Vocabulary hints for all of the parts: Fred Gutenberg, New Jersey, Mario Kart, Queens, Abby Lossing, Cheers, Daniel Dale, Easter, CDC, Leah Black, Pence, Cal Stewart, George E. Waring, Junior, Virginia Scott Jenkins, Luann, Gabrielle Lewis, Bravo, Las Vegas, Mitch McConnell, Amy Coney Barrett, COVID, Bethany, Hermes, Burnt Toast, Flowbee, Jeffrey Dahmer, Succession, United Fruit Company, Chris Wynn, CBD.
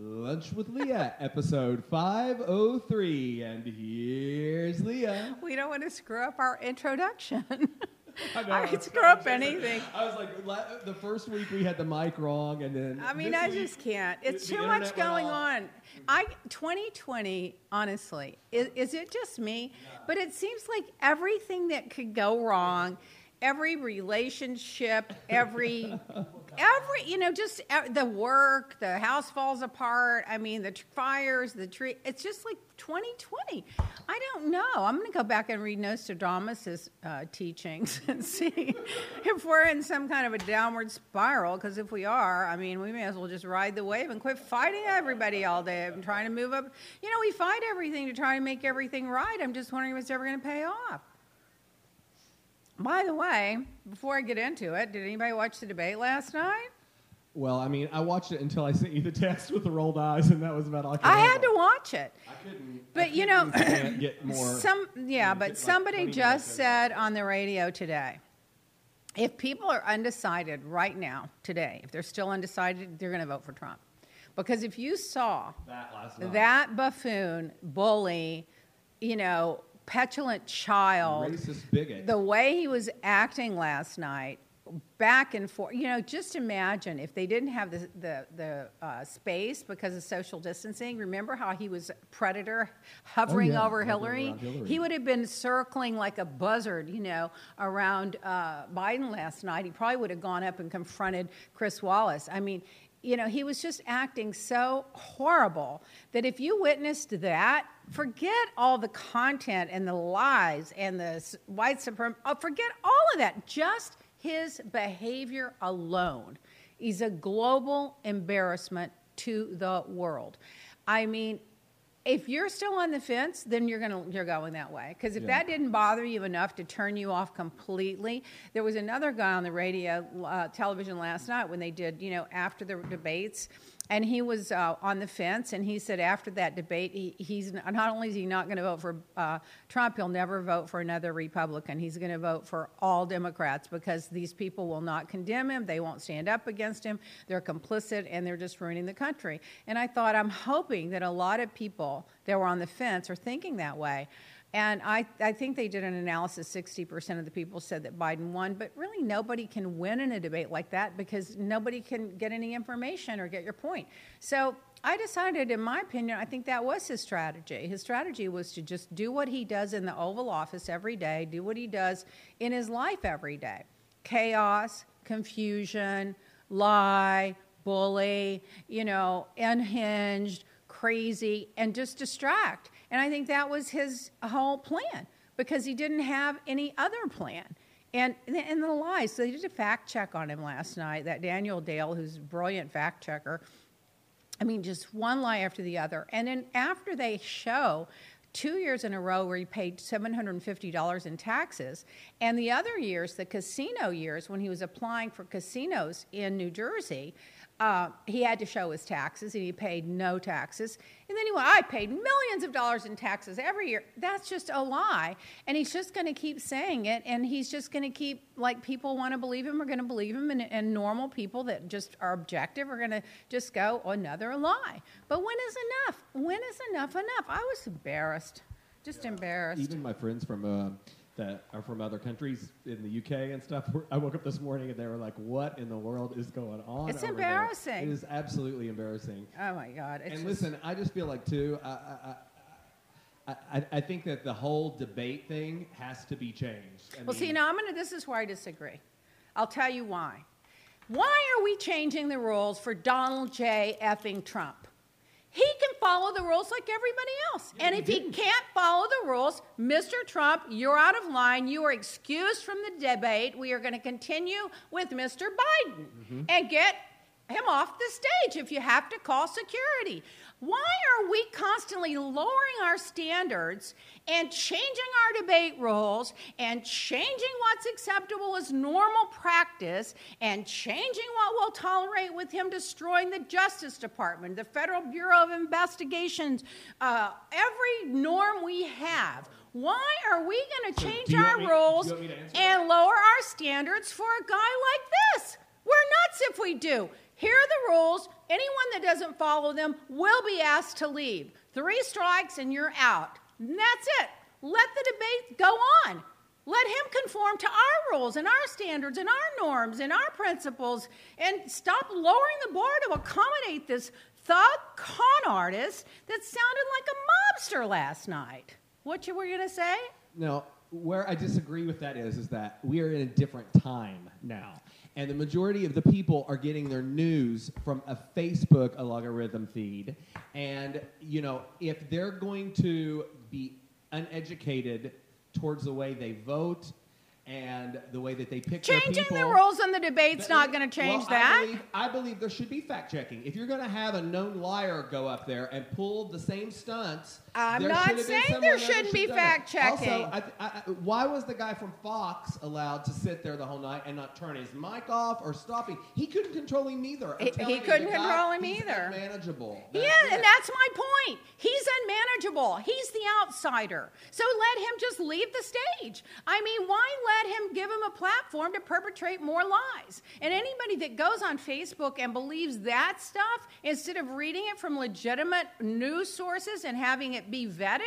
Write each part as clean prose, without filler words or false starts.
Lunch with Leah, episode 503. And here's Leah. We don't want to screw up our introduction. I could screw up anything. I was like, the first week we had the mic wrong, and then I just can't. It's too much going on. 2020, honestly, is it just me? Yeah. But it seems like everything that could go wrong, every relationship, just the work, the house falls apart. I mean, the fires, the tree. It's just like 2020. I don't know. I'm going to go back and read Nostradamus' teachings and see if we're in some kind of a downward spiral. Because if we are, I mean, we may as well just ride the wave and quit fighting everybody all day and trying to move up. You know, we fight everything to try to make everything right. I'm just wondering if it's ever going to pay off. By the way, before I get into it, did anybody watch the debate last night? Well, I mean, I watched it until I sent you the text with the rolled eyes, and that was about all I had to watch it. Somebody just said on the radio today, if people are undecided right now, today, if they're still undecided, they're going to vote for Trump. Because if you saw that last night, that buffoon, bully, petulant child, racist bigot, the way he was acting last night, back and forth, just imagine if they didn't have the space because of social distancing. Remember how he was a predator hovering over Hillary? He would have been circling like a buzzard, around Biden last night. He probably would have gone up and confronted Chris Wallace. I mean, he was just acting so horrible that if you witnessed that, forget all the content and the lies and the white supremacy. Forget all of that. Just his behavior alone is a global embarrassment to the world. I mean, if you're still on the fence, then you're going that way. Because if that didn't bother you enough to turn you off completely, there was another guy on the radio, television last night when they did, after the debates, and he was on the fence, and he said after that debate, he's not only is he not going to vote for Trump, he'll never vote for another Republican. He's going to vote for all Democrats because these people will not condemn him. They won't stand up against him. They're complicit, and they're just ruining the country. And I thought, I'm hoping that a lot of people that were on the fence are thinking that way. And I think they did an analysis, 60% of the people said that Biden won, but really nobody can win in a debate like that because nobody can get any information or get your point. So I decided, in my opinion, I think that was his strategy. His strategy was to just do what he does in the Oval Office every day, do what he does in his life every day. Chaos, confusion, lie, bully, unhinged, crazy, and just distract. And I think that was his whole plan because he didn't have any other plan. And the lies. So they did a fact check on him last night, that Daniel Dale, who's a brilliant fact checker. I mean, just one lie after the other. And then after they show 2 years in a row where he paid $750 in taxes, and the other years, the casino years, when he was applying for casinos in New Jersey, he had to show his taxes, and he paid no taxes. And then he went, I paid millions of dollars in taxes every year. That's just a lie. And he's just going to keep saying it, and he's just going to keep, like, people want to believe him are going to believe him, and normal people that just are objective are going to just go, another lie. But when is enough? When is enough? I was embarrassed, embarrassed. Even my friends that are from other countries in the UK and stuff. I woke up this morning and they were like, what in the world is going on? It's embarrassing. There? It is absolutely embarrassing. Oh, my God. And listen, I just feel like, too, I think that the whole debate thing has to be changed. This is where I disagree. I'll tell you why. Why are we changing the rules for Donald J. effing Trump? He can follow the rules like everybody else. And if he can't follow the rules, Mr. Trump, you're out of line. You are excused from the debate. We are going to continue with Mr. Biden and get him off the stage if you have to call security. Why are we constantly lowering our standards and changing our debate rules and changing what's acceptable as normal practice and changing what we'll tolerate with him destroying the Justice Department, the Federal Bureau of Investigations, every norm we have? Why are we going to change our rules and lower our standards for a guy like this? We're nuts if we do. Here are the rules. Anyone that doesn't follow them will be asked to leave. 3 strikes and you're out. And that's it. Let the debate go on. Let him conform to our rules and our standards and our norms and our principles, and stop lowering the bar to accommodate this thug con artist that sounded like a mobster last night. What you were going to say? No, where I disagree with that is that we are in a different time now. And the majority of the people are getting their news from a Facebook algorithm feed. And, you know, if they're going to be uneducated towards the way they vote and the way that they pick their people... Changing the rules in the debate's not going to change that. I believe there should be fact-checking. If you're going to have a known liar go up there and pull the same stunts... I'm not saying there shouldn't be fact-checking. Also, why was the guy from Fox allowed to sit there the whole night and not turn his mic off or stop him? He couldn't control him either. He couldn't control him either. He's unmanageable. Yeah, and that's my point. He's unmanageable. He's the outsider. So let him just leave the stage. I mean, why let him give him a platform to perpetrate more lies? And anybody that goes on Facebook and believes that stuff instead of reading it from legitimate news sources and having it be vetted,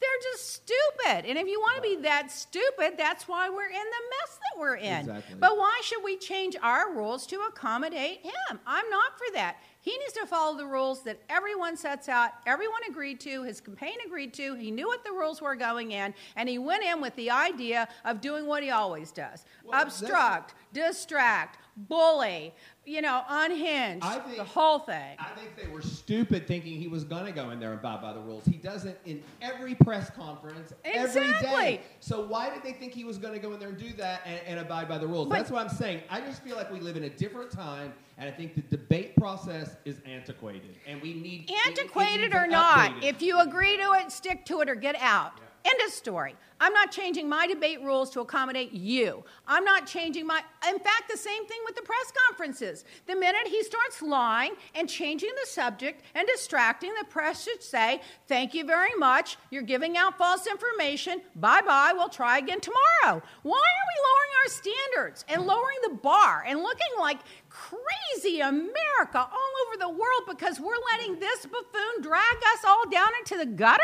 they're just stupid. And if you want to be that stupid, that's why we're in the mess that we're in. Exactly. But why should we change our rules to accommodate him? I'm not for that. He needs to follow the rules that everyone sets out, everyone agreed to, his campaign agreed to. He knew what the rules were going in, and he went in with the idea of doing what he always does. Well, obstruct, distract, bully, you know, unhinged, the whole thing. I think they were stupid thinking he was going to go in there and abide by the rules. He doesn't in every press conference, every day. So why did they think he was going to go in there and do that and abide by the rules? But that's what I'm saying. I just feel like we live in a different time. And I think the debate process is antiquated, and we need... Antiquated or not, if you agree to it, stick to it or get out. Yeah. End of story. I'm not changing my debate rules to accommodate you. I'm not changing my... In fact, the same thing with the press conferences. The minute he starts lying and changing the subject and distracting, the press should say, thank you very much. You're giving out false information. Bye-bye. We'll try again tomorrow. Why are we lowering our standards and lowering the bar and looking like crazy America all over the world because we're letting this buffoon drag us all down into the gutter?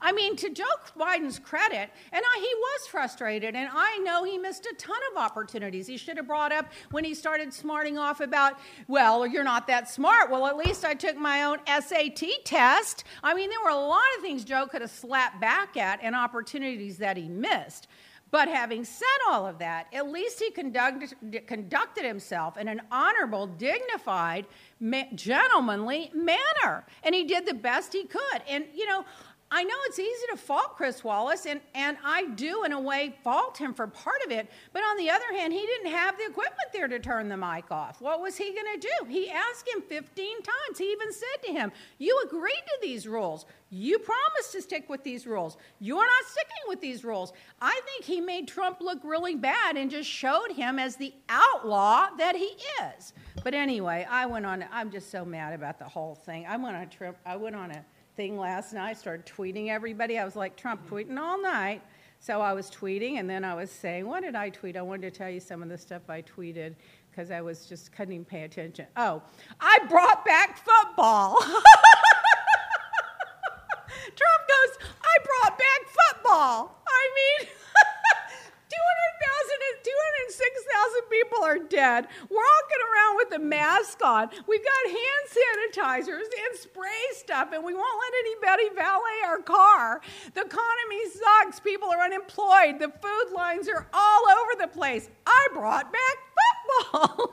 I mean, to Joe Biden's credit, and he was frustrated, and I know he missed a ton of opportunities. He should have brought up when he started smarting off about, well, you're not that smart. Well, at least I took my own SAT test. I mean, there were a lot of things Joe could have slapped back at and opportunities that he missed. But having said all of that, at least he conducted himself in an honorable, dignified, gentlemanly manner. And he did the best he could. And, you know, I know it's easy to fault Chris Wallace, and I do, in a way, fault him for part of it. But on the other hand, he didn't have the equipment there to turn the mic off. What was he going to do? He asked him 15 times. He even said to him, you agreed to these rules. You promised to stick with these rules. You're not sticking with these rules. I think he made Trump look really bad and just showed him as the outlaw that he is. But anyway, I went on. I'm just so mad about the whole thing. I went on a trip. I went on a thing last night. I started tweeting everybody. I was like Trump tweeting all night. So I was tweeting, and then I was saying, what did I tweet? I wanted to tell you some of the stuff I tweeted because I was just couldn't even pay attention. Oh, I brought back football. Trump goes, I brought back football. I mean, 206,000 people are dead. We're walking around with a mask on. We've got hand sanitizers and spray stuff, and we won't let anybody valet our car. The economy sucks. People are unemployed. The food lines are all over the place. I brought back football.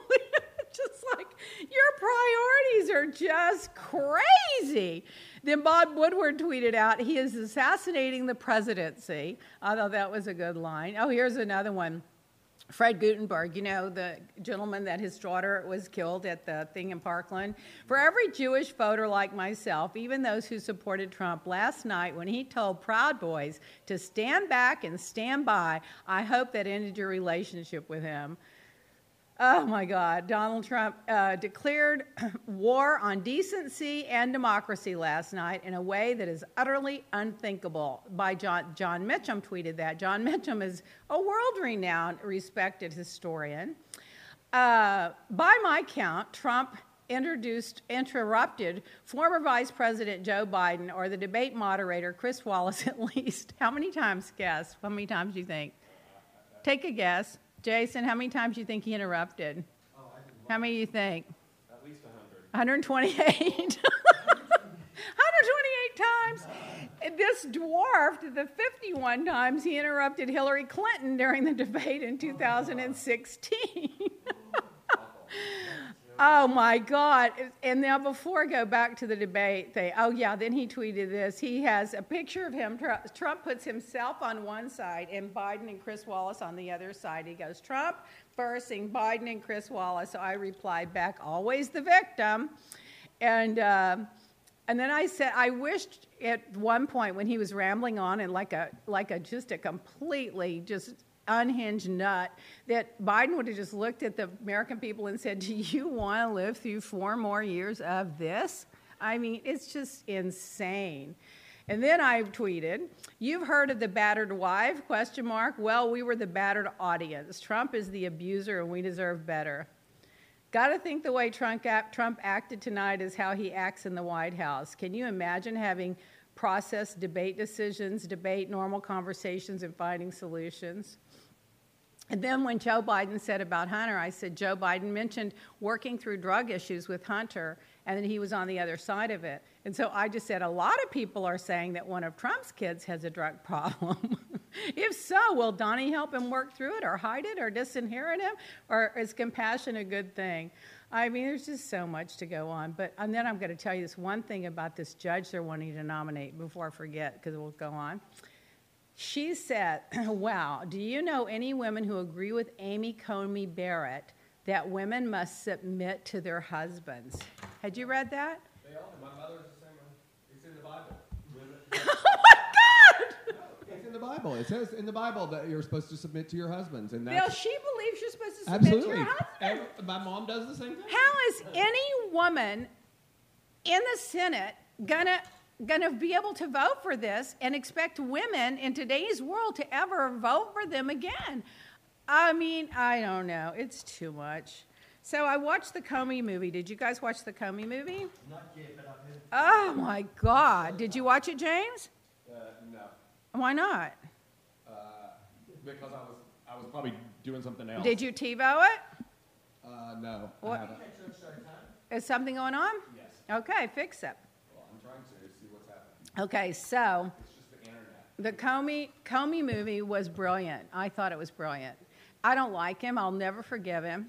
Just like your priorities are just crazy. Then Bob Woodward tweeted out, he is assassinating the presidency. I thought that was a good line. Oh, here's another one. Fred Gutenberg, you know, the gentleman that his daughter was killed at the thing in Parkland. For every Jewish voter like myself, even those who supported Trump last night when he told Proud Boys to stand back and stand by, I hope that ended your relationship with him. Oh, my God. Donald Trump declared war on decency and democracy last night in a way that is utterly unthinkable. By John Mitchum tweeted that. John Mitchum is a world-renowned, respected historian. By my count, Trump interrupted former Vice President Joe Biden, or the debate moderator, Chris Wallace, at least. How many times, guess? How many times do you think? Take a guess. Jason, how many times do you think he interrupted? Oh, I didn't. How many do you think? At least 100. 128. 128 times. This dwarfed the 51 times he interrupted Hillary Clinton during the debate in 2016. Oh, my God. And now before I go back to the debate thing, oh, yeah, then he tweeted this. He has a picture of him. Trump puts himself on one side and Biden and Chris Wallace on the other side. He goes, Trump versing Biden and Chris Wallace. So I replied back, always the victim. And then I said, I wished at one point when he was rambling on and like a completely just unhinged nut, that Biden would have just looked at the American people and said, do you want to live through 4 more years of this? I mean, it's just insane. And then I tweeted, you've heard of the battered wife, ? Well, we were the battered audience. Trump is the abuser and we deserve better. Got to think the way Trump acted tonight is how he acts in the White House. Can you imagine having processed debate decisions, debate normal conversations, and finding solutions? And then when Joe Biden said about Hunter, I said, Joe Biden mentioned working through drug issues with Hunter, and then he was on the other side of it. And so I just said, a lot of people are saying that one of Trump's kids has a drug problem. If so, will Donnie help him work through it or hide it or disinherit him? Or is compassion a good thing? I mean, there's just so much to go on. And then I'm going to tell you this one thing about this judge they're wanting to nominate before I forget, because we'll go on. She said, wow, do you know any women who agree with Amy Coney Barrett that women must submit to their husbands? Had you read that? They all do. My mother is the same one. It's in the Bible. Oh, my God! No, it's in the Bible. It says in the Bible that you're supposed to submit to your husbands. And that's... Now, she believes you're supposed to submit to your husband. And my mom does the same thing. How is any woman in the Senate going to be able to vote for this and expect women in today's world to ever vote for them again? I mean, I don't know. It's too much. So I watched the Comey movie. Did you guys watch the Comey movie? Not yet, but I've been... Oh, my God. Did you watch it, James? No. Why not? Because I was probably doing something else. Did you TiVo it? No, I haven't. Is something going on? Yes. Okay, fix it. Well, I'm trying to. Okay, so it's just the internet. The Comey movie was brilliant. I thought it was brilliant. I don't like him. I'll never forgive him.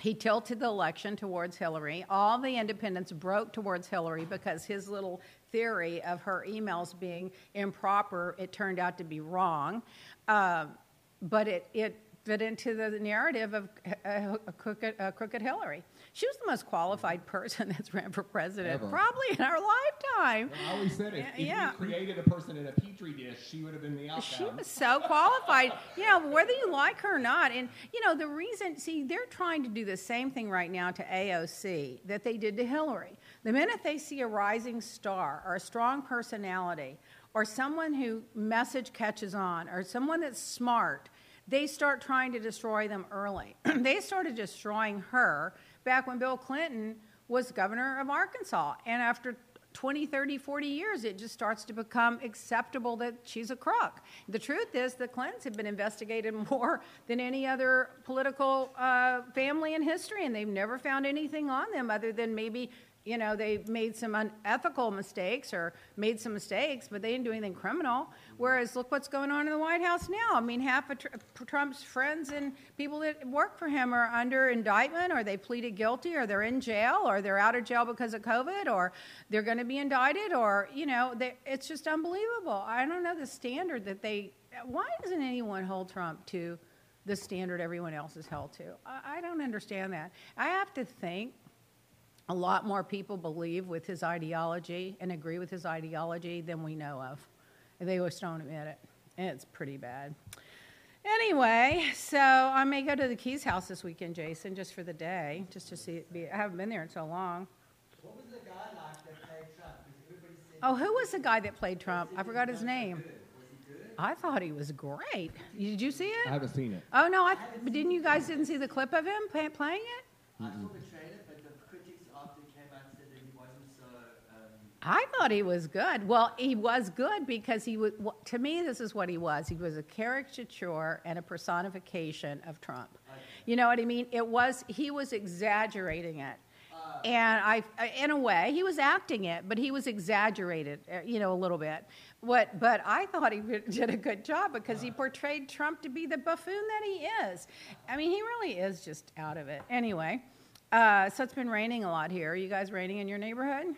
He tilted the election towards Hillary. All the independents broke towards Hillary because his little theory of her emails being improper, it turned out to be wrong. But it fit into the narrative of crooked Hillary. She was the most qualified person that's ran for president, probably in our lifetime. Well, I always said if you created a person in a petri dish, she would have been the outcome. She was so qualified, whether you like her or not. And, the reason, see, they're trying to do the same thing right now to AOC that they did to Hillary. The minute they see a rising star or a strong personality or someone who message catches on or someone that's smart, they start trying to destroy them early. They started destroying her back when Bill Clinton was governor of Arkansas. And after 20, 30, 40 years, it just starts to become acceptable that she's a crook. The truth is the Clintons have been investigated more than any other political family in history, and they've never found anything on them other than maybe you know, they made some unethical mistakes or made some mistakes, but they didn't do anything criminal. Whereas look what's going on in the White House now. I mean, half of Trump's friends and people that work for him are under indictment, or they pleaded guilty, or they're in jail, or they're out of jail because of COVID, or they're going to be indicted, or, you know, it's just unbelievable. I don't know the standard that they, why doesn't anyone hold Trump to the standard everyone else is held to? I don't understand that. I have to think a lot more people believe with his ideology and agree with his ideology than we know of. They just don't admit it. It's pretty bad. Anyway, so I may go to the Keys house this weekend, Jason, just for the day, just to see it. I haven't been there in so long. What was the guy like that played Trump? Oh, who was the guy that played Trump? I forgot his name. I thought he was great. Did you see it? I haven't seen it. Oh, no. Didn't you guys didn't see the clip of him playing it? I saw the trailer, but the critics after came out and said that he wasn't so... I thought he was good. Well, he was good because he was... To me, this is what he was. He was a caricature and a personification of Trump. Okay. You know what I mean? He was exaggerating it. And in a way, he was acting it, but he was exaggerated, you know, a little bit. But I thought he did a good job because he portrayed Trump to be the buffoon that he is. I mean, he really is just out of it. Anyway, so it's been raining a lot here. Are you guys raining in your neighborhood?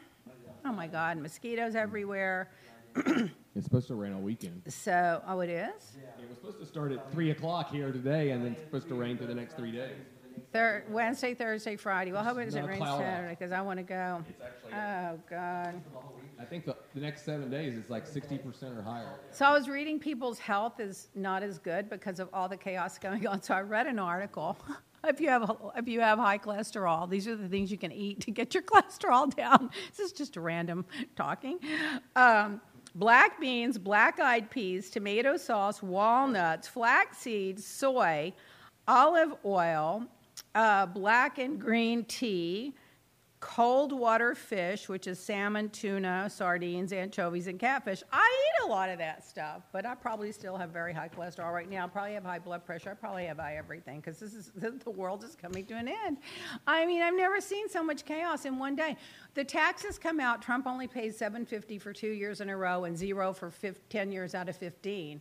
Oh, my God, mosquitoes everywhere. It's supposed to rain all weekend. So, oh, it is? Yeah, it was supposed to start at 3 o'clock here today, and then it's supposed to rain for the next 3 days. Wednesday, Thursday, Friday. Well, I hope it doesn't rain Saturday because I want to go. It's actually oh, God. I think the next 7 days it's like 60% or higher. So I was reading people's health is not as good because of all the chaos going on. So I read an article. If you have high cholesterol, these are the things you can eat to get your cholesterol down. This is just random talking. Black beans, black-eyed peas, tomato sauce, walnuts, flax seeds, soy, olive oil, black and green tea, cold water fish, which is salmon, tuna, sardines, anchovies, and catfish. I eat a lot of that stuff, but I probably still have very high cholesterol right now. I probably have high blood pressure. I probably have high everything because the world is coming to an end. I mean, I've never seen so much chaos in one day. The taxes come out. Trump only pays $750 for 2 years in a row and zero for 10 years out of 15.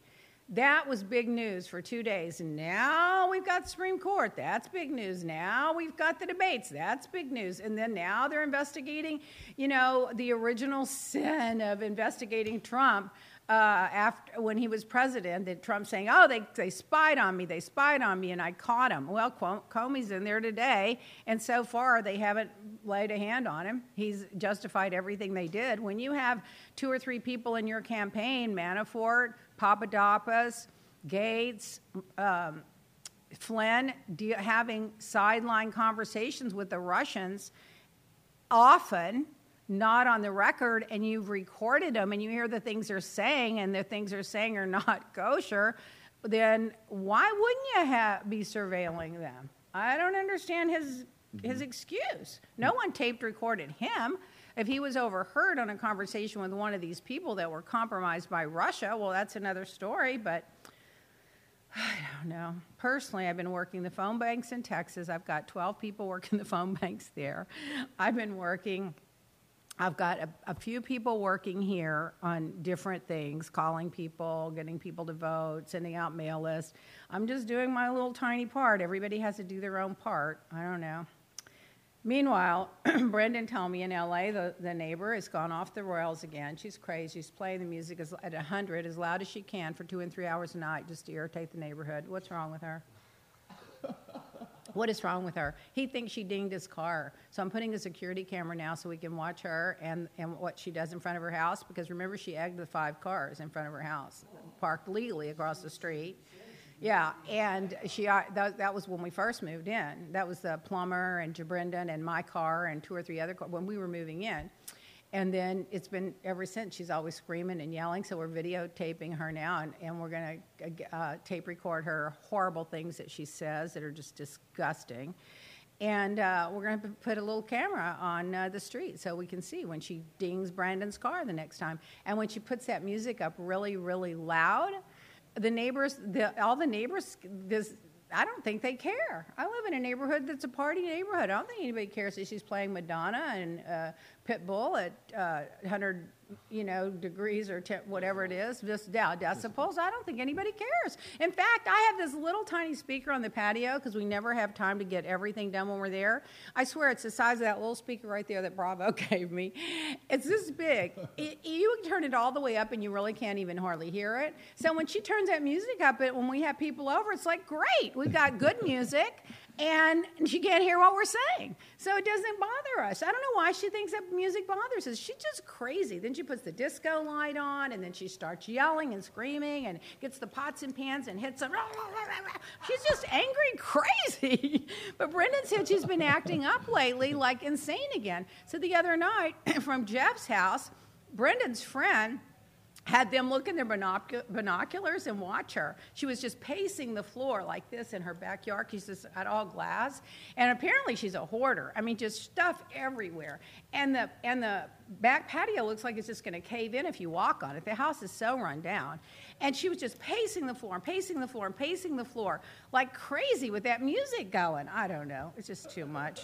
That was big news for 2 days. Now we've got Supreme Court. That's big news. Now we've got the debates. That's big news. And then now they're investigating, you know, the original sin of investigating Trump after when he was president, that Trump saying, oh, they spied on me. They spied on me, and I caught him. Well, Comey's in there today, and so far they haven't laid a hand on him. He's justified everything they did. When you have 2 or 3 people in your campaign, Manafort, Papadopoulos, Gates, Flynn, having sideline conversations with the Russians, often not on the record, and you've recorded them, and you hear the things they're saying, and the things they're saying are not kosher, then why wouldn't you be surveilling them? I don't understand his excuse. No one taped recorded him. If he was overheard on a conversation with one of these people that were compromised by Russia, well, that's another story, but I don't know. Personally, I've been working the phone banks in Texas. I've got 12 people working the phone banks there. I've got a few people working here on different things, calling people, getting people to vote, sending out mail lists. I'm just doing my little tiny part. Everybody has to do their own part. I don't know. Meanwhile, Brendan told me in L.A. the neighbor has gone off the rails again. She's crazy. She's playing the music at 100 as loud as she can for 2 and 3 hours a night just to irritate the neighborhood. What's wrong with her? What is wrong with her? He thinks she dinged his car. So I'm putting a security camera now so we can watch her and what she does in front of her house, because remember, she egged the 5 cars in front of her house, parked legally across the street. Yeah, and that was when we first moved in. That was the plumber and Jabrendan and my car and 2 or 3 other cars when we were moving in. And then it's been ever since. She's always screaming and yelling, so we're videotaping her now, and we're going to tape record her horrible things that she says that are just disgusting. And we're going to put a little camera on the street so we can see when she dings Brandon's car the next time. And when she puts that music up really, really loud, the neighbors, all the neighbors, this I don't think they care. I live in a neighborhood that's a party neighborhood. I don't think anybody cares that she's playing Madonna and Pitbull at 100, you know, degrees or whatever it is, just decibels. I don't think anybody cares. In fact, I have this little tiny speaker on the patio because we never have time to get everything done when we're there. I swear it's the size of that little speaker right there that Bravo gave me. It's this big. You can turn it all the way up and you really can't even hardly hear it. So when she turns that music up, when we have people over, it's like, great, we've got good music. And she can't hear what we're saying. So it doesn't bother us. I don't know why she thinks that music bothers us. She's just crazy. Then she puts the disco light on, and then she starts yelling and screaming and gets the pots and pans and hits them. She's just angry and crazy. But Brendan said she's been acting up lately like insane again. So the other night from Jeff's house, Brendan's friend had them look in their binoculars and watch her. She was just pacing the floor like this in her backyard. She's just at all glass. And apparently she's a hoarder. I mean, just stuff everywhere. And the back patio looks like it's just going to cave in if you walk on it. The house is so run down. And she was just pacing the floor and pacing the floor and pacing the floor like crazy with that music going. I don't know. It's just too much.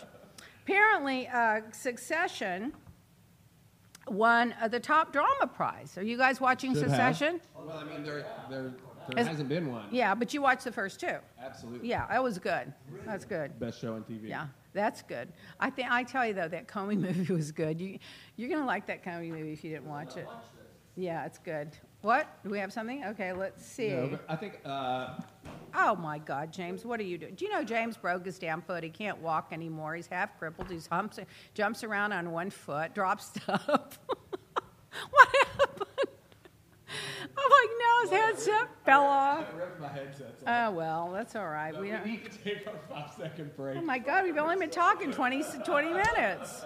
Apparently, Succession won the top drama prize. Are you guys watching Succession? Well, I mean, there hasn't been one. Yeah, but you watched the first two. Absolutely. Yeah, that was good. That's good. Best show on TV. Yeah, that's good. I tell you though, that Comey movie was good. You're gonna like that Comey movie if you didn't watch it. Yeah, it's good. What? Do we have something? Okay, let's see. No, I think. Oh my God, James, what are you doing? Do you know James broke his damn foot? He can't walk anymore. He's half crippled. He jumps around on one foot, drops stuff. What happened? I'm like, no, his headset fell off. I ripped my headset off. Oh, well, that's all right. No, we need to take our 5-second break. Oh my God, we've only been talking 20 minutes.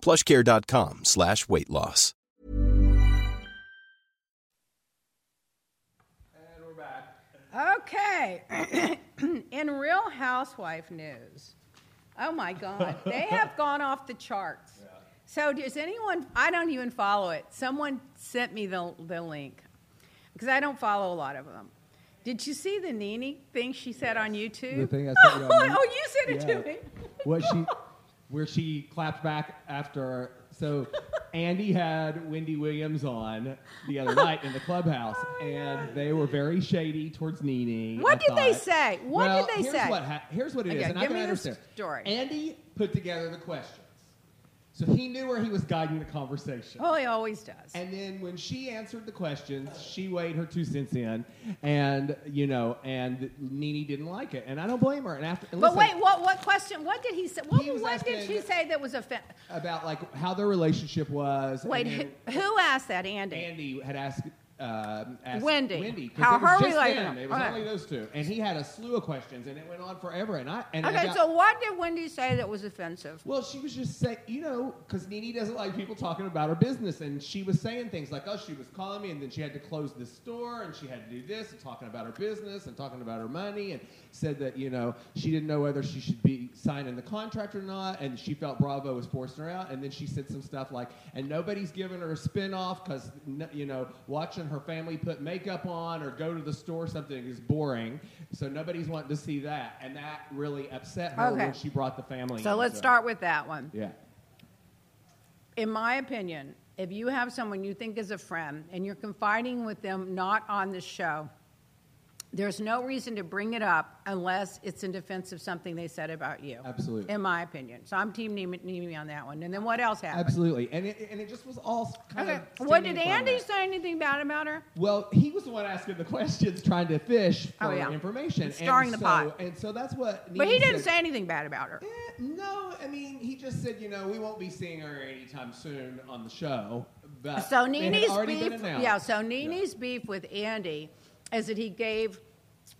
PlushCare.com/weight-loss. And we're back. Okay. In Real Housewife news, oh my God, they have gone off the charts. Yeah. So does anyone? I don't even follow it. Someone sent me the link because I don't follow a lot of them. Did you see the NeNe thing she said on YouTube? The thing I said on oh, you sent it to me. What she? Where she clapped back after. So Andy had Wendy Williams on the other night in the clubhouse, and they were very shady towards NeNe. What did they say? Here's what it is, and I can understand. Story. Andy put together the questions. So he knew where he was guiding the conversation. Oh, he always does. And then when she answered the questions, she weighed her 2 cents in, and NeNe didn't like it, and I don't blame her. What question? What did he say? What did she say that was offensive? About like how their relationship was. Wait, who asked that? Andy. Andy had asked Wendy how her relationship. It was only those two, and he had a slew of questions, and it went on forever. So what did Wendy say that was offensive? Well, she was just saying, because NeNe doesn't like people talking about her business, and she was saying things like, "Oh, she was calling me, and then she had to close this store, and she had to do this, and talking about her business, and talking about her money, and said that she didn't know whether she should be signing the contract or not, and she felt Bravo was forcing her out, and then she said some stuff like, and nobody's giving her a spinoff because watching her family put makeup on or go to the store, something is boring, so nobody's wanting to see that, and that really upset her when she brought the family. So let's start with that one. Yeah. In my opinion, if you have someone you think is a friend and you're confiding with them not on the show, There's no reason to bring it up unless it's in defense of something they said about you. Absolutely. In my opinion. So I'm Team NeNe on that one. And then what else happened? Absolutely. And it just was all kind of... What did Andy say anything bad about her? Well, he was the one asking the questions, trying to fish for information. Stirring the pot. And so that's what... But he didn't say anything bad about her. No, I mean, he just said, you know, we won't be seeing her anytime soon on the show. But so NeNe's beef with Andy... is that he gave,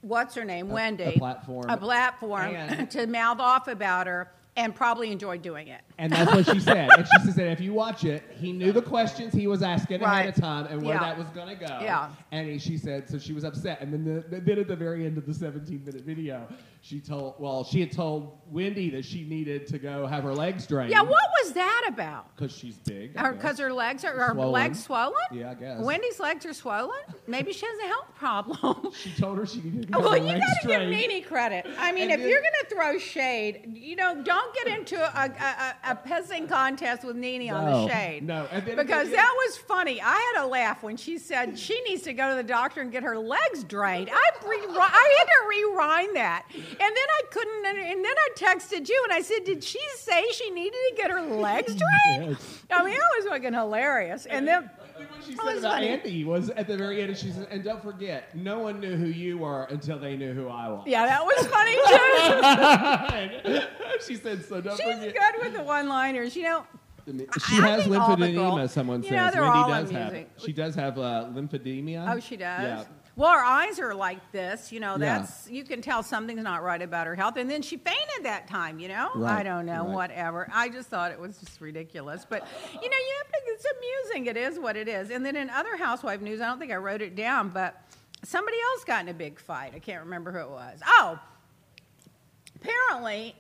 what's her name, Wendy, a platform and, to mouth off about her, and probably enjoyed doing it. And that's what she said. And she said, if you watch it, he knew the questions he was asking ahead of time and where that was going to go. Yeah. And she said, so she was upset. And then, then at the very end of the 17-minute video, she had told Wendy that she needed to go have her legs drained. Yeah, what was that about? Because she's big. Because her legs are swollen. Yeah, I guess. Wendy's legs are swollen? Maybe she has a health problem. She told her she needed to go have her legs drained. Well, you got to give NeNe credit. I mean, if you're going to throw shade, you know, don't get into a pissing contest with NeNe on the shade. No. Because that was funny. I had a laugh when she said she needs to go to the doctor and get her legs drained. I had to rewind that. And then I couldn't, and then I texted you and I said, did she say she needed to get her legs drained? Yes. I mean, that was fucking hilarious. And then what she said about Andy was at the very end, and she said, and don't forget, no one knew who you were until they knew who I was. Yeah, that was funny too. She said, so don't forget. She's good with the one-liners, you know. She has lymphedema, someone says. Wendy does have it. She does have lymphedema. Oh, she does? Yeah. Well, her eyes are like this, you know, you can tell something's not right about her health. And then she fainted that time, you know? Right. I don't know, whatever. I just thought it was just ridiculous. But, you know, it's amusing. It is what it is. And then in other housewife news, I don't think I wrote it down, but somebody else got in a big fight. I can't remember who it was. Oh, apparently...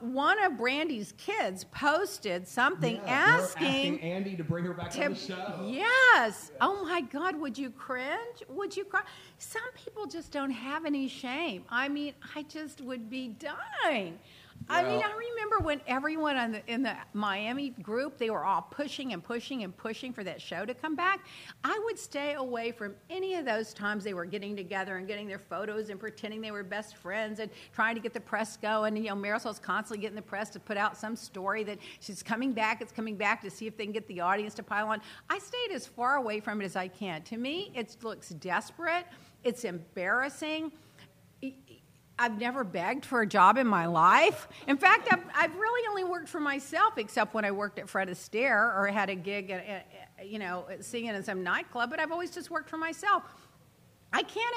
one of Brandy's kids posted something asking Andy to bring her back on the show. Yes. Oh my God. Would you cringe? Would you cry? Some people just don't have any shame. I mean, I just would be dying. Well, I mean, I remember when everyone in the Miami group, they were all pushing and pushing and pushing for that show to come back. I would stay away from any of those times they were getting together and getting their photos and pretending they were best friends and trying to get the press going. And, you know, Marisol's constantly getting the press to put out some story that she's coming back, it's coming back, to see if they can get the audience to pile on. I stayed as far away from it as I can. To me, it looks desperate. It's embarrassing. I've never begged for a job in my life. In fact, I've really only worked for myself, except when I worked at Fred Astaire or had a gig at you know, singing in some nightclub. But I've always just worked for myself. I can't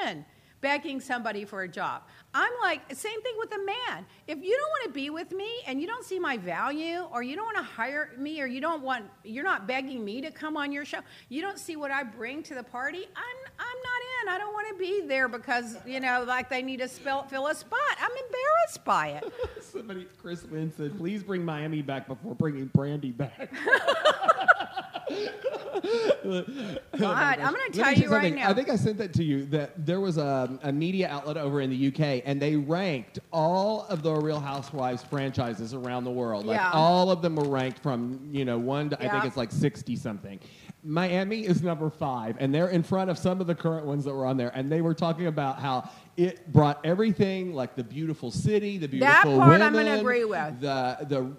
imagine begging somebody for a job. I'm like, same thing with a man. If you don't want to be with me and you don't see my value, or you don't want to hire me, or you're not begging me to come on your show, you don't see what I bring to the party, I'm not in. I don't want to be there because, you know, like they need to fill a spot. I'm embarrassed by it. Chris Lynn said, please bring Miami back before bringing Brandy back. God, I'm going to tell you right now. I think I sent that to you, that there was a media outlet over in the UK, and they ranked all of the Real Housewives franchises around the world. Like all of them were ranked from, you know, one to, I think it's like 60-something. Miami is number 5, and they're in front of some of the current ones that were on there, and they were talking about how it brought everything, like the beautiful city, the beautiful women. That part women, I'm going to agree with.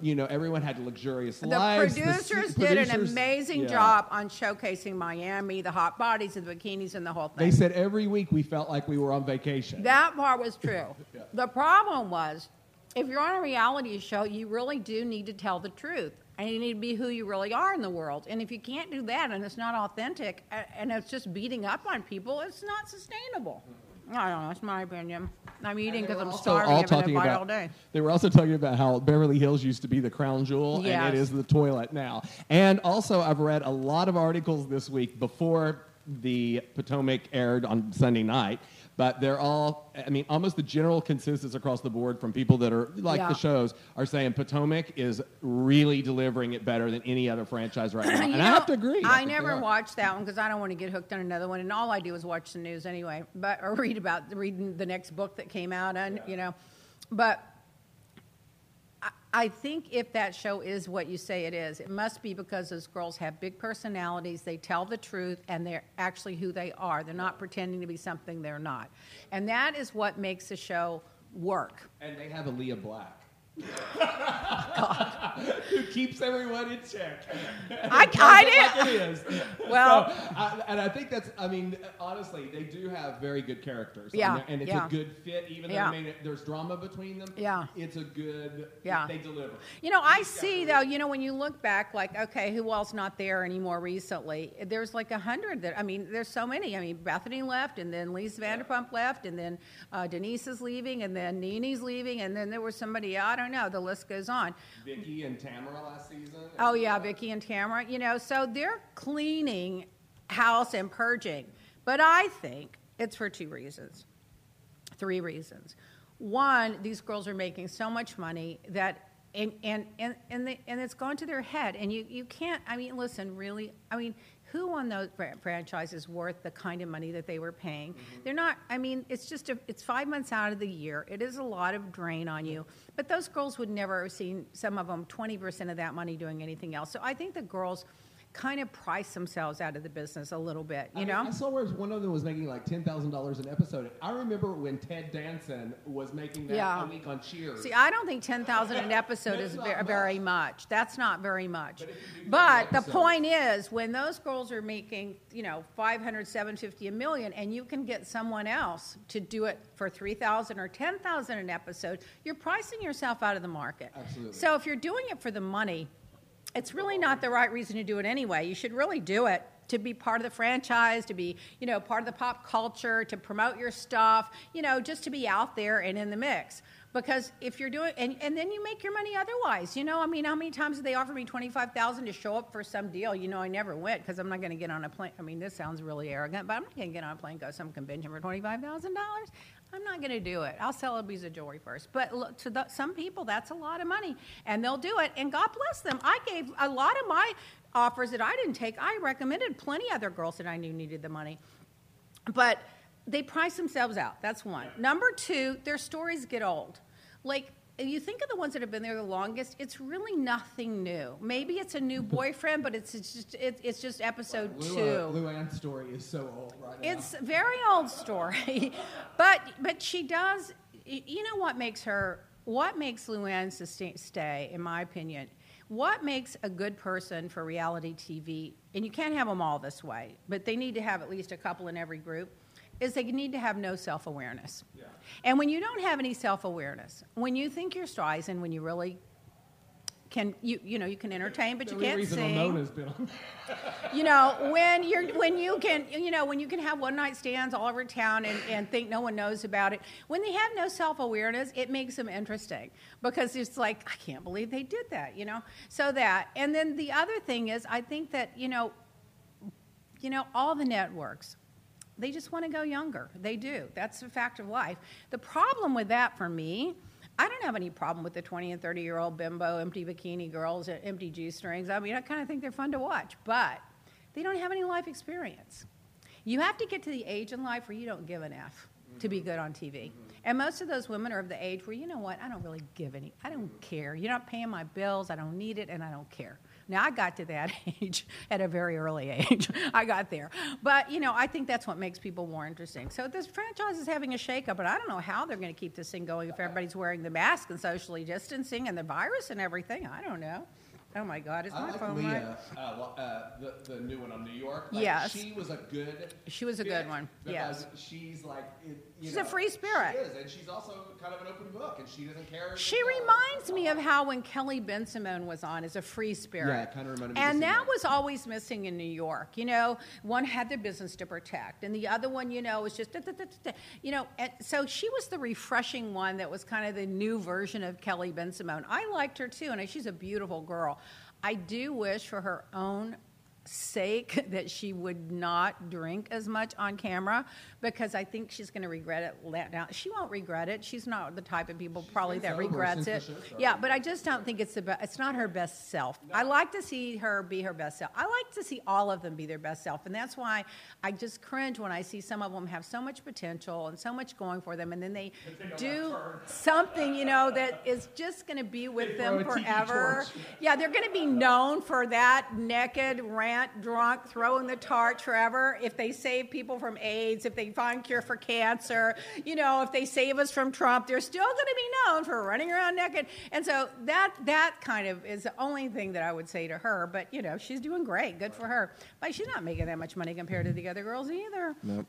You know, everyone had luxurious lives. The producers did an amazing job on showcasing Miami, the hot bodies and the bikinis and the whole thing. They said every week we felt like we were on vacation. That part was true. The problem was, if you're on a reality show, you really do need to tell the truth. And you need to be who you really are in the world. And if you can't do that, and it's not authentic, and it's just beating up on people, it's not sustainable. I don't know. That's my opinion. I'm eating because I'm starving. I've been about all day. They were also talking about how Beverly Hills used to be the crown jewel, and it is the toilet now. And also, I've read a lot of articles this week before the Potomac aired on Sunday night. But they're all, I mean, almost the general consensus across the board from people that are, like the shows, are saying Potomac is really delivering it better than any other franchise right now. And I have to agree. I never watched that one because I don't want to get hooked on another one. And all I do is watch the news anyway, or reading the next book that came out, and you know. But I think if that show is what you say it is, it must be because those girls have big personalities, they tell the truth, and they're actually who they are. They're not pretending to be something they're not. And that is what makes the show work. And they have a Leah Black. Who keeps everyone in check. I did. Well, so, and I think that's, I mean, honestly, they do have very good characters. Yeah. And it's a good fit, even though there's drama between them. Yeah. It's a good, they deliver. You know, I see, though, you know, when you look back, like, okay, who all's not there anymore recently? There's like 100 that, I mean, there's so many. I mean, Bethany left, and then Lisa Vanderpump left, and then Denise is leaving, and then NeNe's leaving, and then there was somebody, I don't know, the list goes on. Vicky and Tamara last season. Oh, yeah, Vicky and Tamara. You know, so they're cleaning house and purging. But I think it's for three reasons. One, these girls are making so much money that, and it's gone to their head. And you can't, I mean, listen, really, I mean, who on those franchises worth the kind of money that they were paying? Mm-hmm. They're not, I mean, it's just, it's 5 months out of the year. It is a lot of drain on you. But those girls would never have seen, some of them, 20% of that money doing anything else. So I think the girls kind of price themselves out of the business a little bit, you know? I saw where one of them was making like $10,000 an episode. I remember when Ted Danson was making that a week on Cheers. See, I don't think $10,000 an episode is very much. That's not very much. But the point is, when those girls are making, you know, $500, $750, $1 million, and you can get someone else to do it for $3,000 or $10,000 an episode, you're pricing yourself out of the market. Absolutely. So if you're doing it for the money, it's really not the right reason to do it anyway. You should really do it to be part of the franchise, to be, you know, part of the pop culture, to promote your stuff, you know, just to be out there and in the mix. Because if you're doing, and then you make your money otherwise, you know, I mean, how many times did they offer me $25,000 to show up for some deal? You know, I never went because I'm not going to get on a plane. I mean, this sounds really arrogant, but I'm not going to get on a plane, go to some convention for $25,000. I'm not going to do it. I'll sell a piece of jewelry first. But look, to some people, that's a lot of money, and they'll do it. And God bless them. I gave a lot of my offers that I didn't take. I recommended plenty of other girls that I knew needed the money. But they price themselves out. That's one. Number two, their stories get old. Like, if you think of the ones that have been there the longest, it's really nothing new. Maybe it's a new boyfriend, but it's just episode two. Luann's story is so old right now. It's a very old story. but she does, you know what makes Luann stay, in my opinion, what makes a good person for reality TV, and you can't have them all this way, but they need to have at least a couple in every group, is they need to have no self-awareness. Yeah. And when you don't have any self-awareness, when you think you're wise and when you really can, you know, you can entertain, but you can't sing. You know, when you can have one-night stands all over town and think no one knows about it. When they have no self-awareness, it makes them interesting because it's like, I can't believe they did that, you know. So that, and then the other thing is, I think that, you know, all the networks, they just want to go younger. They do. That's a fact of life. The problem with that for me, I don't have any problem with the 20 and 30-year-old bimbo, empty bikini girls, empty G-strings. I mean, I kind of think they're fun to watch, but they don't have any life experience. You have to get to the age in life where you don't give an F to be good on TV. Mm-hmm. And most of those women are of the age where, you know what, I don't really give any. I don't care. You're not paying my bills. I don't need it, and I don't care. Now, I got to that age at a very early age. I got there. But, you know, I think that's what makes people more interesting. So this franchise is having a shakeup, but I don't know how they're going to keep this thing going if everybody's wearing the mask and socially distancing and the virus and everything. I don't know. Oh, my God. Is my phone right? The new one on New York. Like, yes. She was a good one. Yes. She's like... She's a free spirit. She is, and she's also kind of an open book, and she doesn't care. She reminds me of how when Kelly Ben Simone was on as a free spirit. Yeah, it kind of reminded me. And that was always missing in New York. You know, one had their business to protect, and the other one, you know, was just... You know, and so she was the refreshing one that was kind of the new version of Kelly Ben Simone. I liked her, too, and she's a beautiful girl. I do wish for her own sake that she would not drink as much on camera, because I think she's going to regret it. Now, she won't regret it. She's not the type of people probably that regrets it. Yeah, but I just don't think it's the best. It's not her best self. No. I like to see her be her best self. I like to see all of them be their best self, and that's why I just cringe when I see some of them have so much potential and so much going for them, and then they do something, you know, that is just going to be with them forever. Yeah, they're going to be known for that naked rant, drunk, throwing the tarp forever. If they save people from AIDS, if they find cure for cancer, you know, if they save us from Trump, they're still going to be known for running around naked. And so that kind of is the only thing that I would say to her. But, you know, she's doing great. Good for her. But she's not making that much money compared to the other girls either. Nope.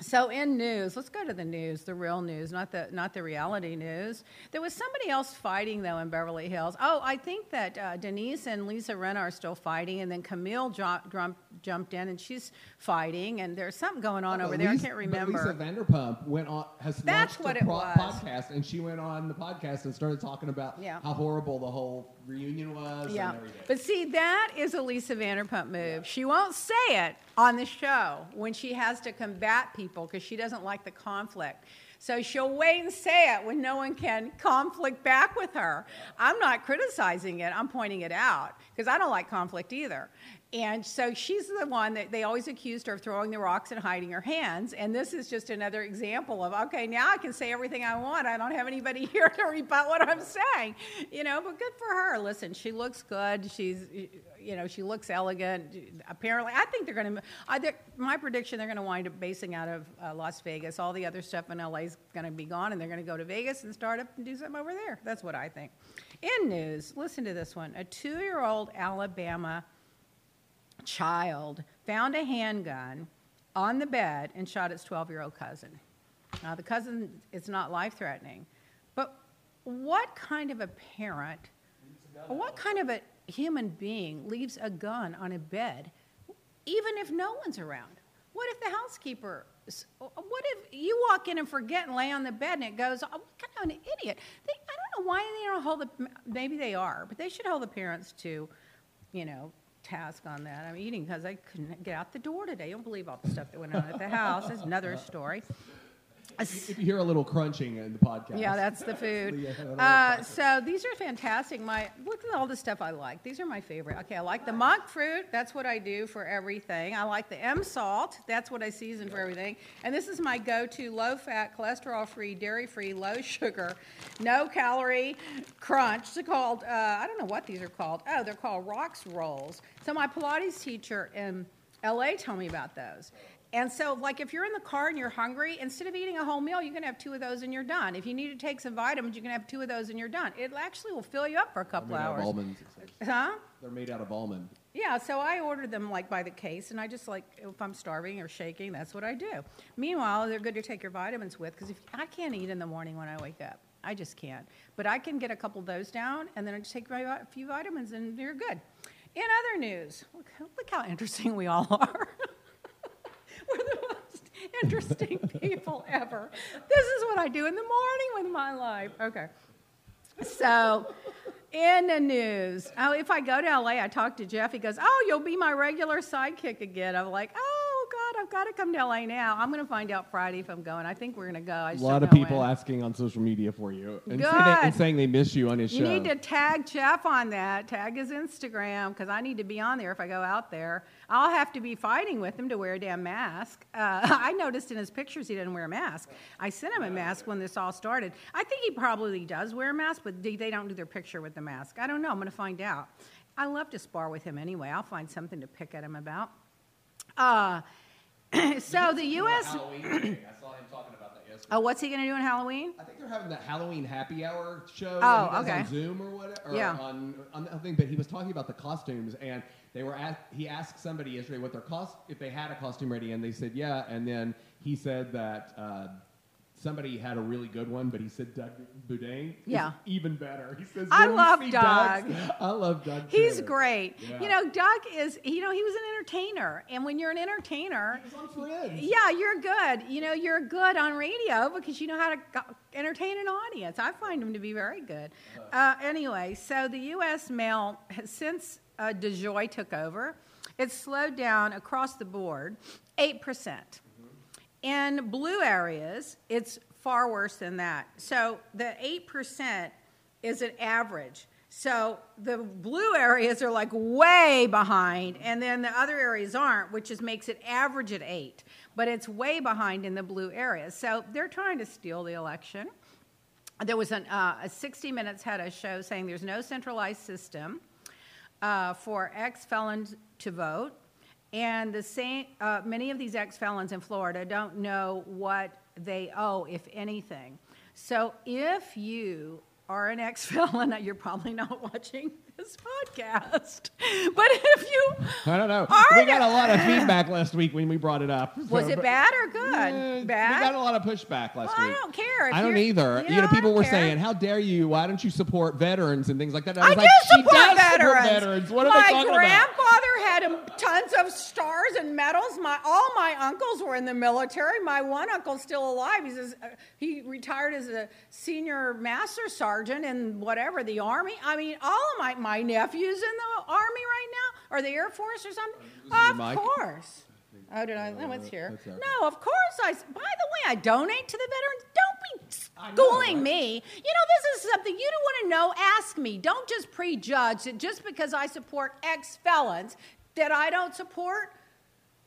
So in news, let's go to the news, the real news, not the reality news. There was somebody else fighting, though, in Beverly Hills. Oh, I think that Denise and Lisa Renna are still fighting, and then Camille jumped in, and she's fighting, and there's something going on over there. I can't remember. But Lisa Vanderpump went on, podcast, and she went on the podcast and started talking about how horrible the whole reunion was and everything. But see, that is a Lisa Vanderpump move. Yeah. She won't say it on the show when she has to combat people because she doesn't like the conflict. So she'll wait and say it when no one can conflict back with her. I'm not criticizing it. I'm pointing it out because I don't like conflict either. And so she's the one that they always accused her of throwing the rocks and hiding her hands. And this is just another example of, okay, now I can say everything I want. I don't have anybody here to rebut what I'm saying. You know, but good for her. Listen, she looks good. She's... You know, she looks elegant. Apparently, I think they're going to, my prediction, they're going to wind up basing out of Las Vegas. All the other stuff in L.A. is going to be gone, and they're going to go to Vegas and start up and do something over there. That's what I think. In news, listen to this one. A 2-year-old Alabama child found a handgun on the bed and shot its 12-year-old cousin. Now, the cousin is not life-threatening, but what kind of a parent, what kind of a human being leaves a gun on a bed, even if no one's around? What if the housekeeper, what if you walk in and forget and lay on the bed and it goes, oh, kind of an idiot. I don't know why they don't hold maybe they are, but they should hold the parents to, you know, task on that. I'm eating because I couldn't get out the door today. Don't believe all the stuff that went on at the house. That's another story. If you hear a little crunching in the podcast. Yeah, that's the food. So these are fantastic. Look at all the stuff I like. These are my favorite. Okay, I like the monk fruit. That's what I do for everything. I like the M salt. That's what I season for everything. And this is my go-to low-fat, cholesterol-free, dairy-free, low-sugar, no-calorie crunch. They're called, I don't know what these are called. Oh, they're called Rocks Rolls. So my Pilates teacher in L.A. told me about those. And so, like, if you're in the car and you're hungry, instead of eating a whole meal, you're going to have 2 of those and you're done. If you need to take some vitamins, you can have 2 of those and you're done. It actually will fill you up for a couple hours. They're made out of almonds. Huh? They're made out of almond. Yeah, so I order them, like, by the case, and I just, like, if I'm starving or shaking, that's what I do. Meanwhile, they're good to take your vitamins with, because I can't eat in the morning when I wake up. I just can't. But I can get a couple of those down, and then I just take a few vitamins, and you're good. In other news, look how interesting we all are. We're the most interesting people ever. This is what I do in the morning with my life. Okay. So, in the news, if I go to L.A., I talk to Jeff. He goes, oh, you'll be my regular sidekick again. I'm like, oh, God, I've got to come to L.A. now. I'm going to find out Friday if I'm going. I think we're going to go. A lot of people asking on social media for you and saying they miss you on his show. You need to tag Jeff on that. Tag his Instagram, because I need to be on there if I go out there. I'll have to be fighting with him to wear a damn mask. I noticed in his pictures he didn't wear a mask. I sent him a mask when this all started. I think he probably does wear a mask, but they don't do their picture with the mask. I don't know. I'm going to find out. I love to spar with him anyway. I'll find something to pick at him about. So the U.S. Halloween thing. I saw him talking about that yesterday. Oh, what's he going to do on Halloween? I think they're having that Halloween happy hour show on Zoom or whatever. Or on the thing, but he was talking about the costumes, and he asked somebody yesterday what their if they had a costume ready, and they said yeah, and then he said that somebody had a really good one, but he said Doug Boudin is even better. He says, I love Doug. He's great. Yeah. You know, Doug is, you know, he was an entertainer. And when you're an entertainer, he was on Friends. Yeah, you're good. You know, you're good on radio because you know how to entertain an audience. I find him to be very good. Anyway, so the U.S. mail has since DeJoy took over. It's slowed down across the board 8%. Mm-hmm. In blue areas, it's far worse than that. So the 8% is an average. So the blue areas are like way behind, and then the other areas aren't, which just makes it average at 8. But it's way behind in the blue areas. So they're trying to steal the election. There was a 60 Minutes had a show saying there's no centralized system for ex-felons to vote. And the same, many of these ex-felons in Florida don't know what they owe, if anything. So if you are an ex-felon, you're probably not watching this podcast. But if you I don't know. We got a lot of feedback last week when we brought it up. Was it bad or good? Bad? We got a lot of pushback last week. I don't care. I don't either. You know, people were saying, how dare you? Why don't you support veterans and things like that? And I was like, she does support veterans. What are they talking about? My grandfather had tons of stars and medals. All my uncles were in the military. My one uncle's still alive. He retired as a senior master sergeant in whatever, the Army. I mean, all of my nephews in the Army right now, or the Air Force or something? Of course. Oh, did I? No, it's here. No, of course. By the way, I donate to the veterans. Don't be schooling me. You know, this is something you don't want to know. Ask me. Don't just prejudge that just because I support ex-felons that I don't support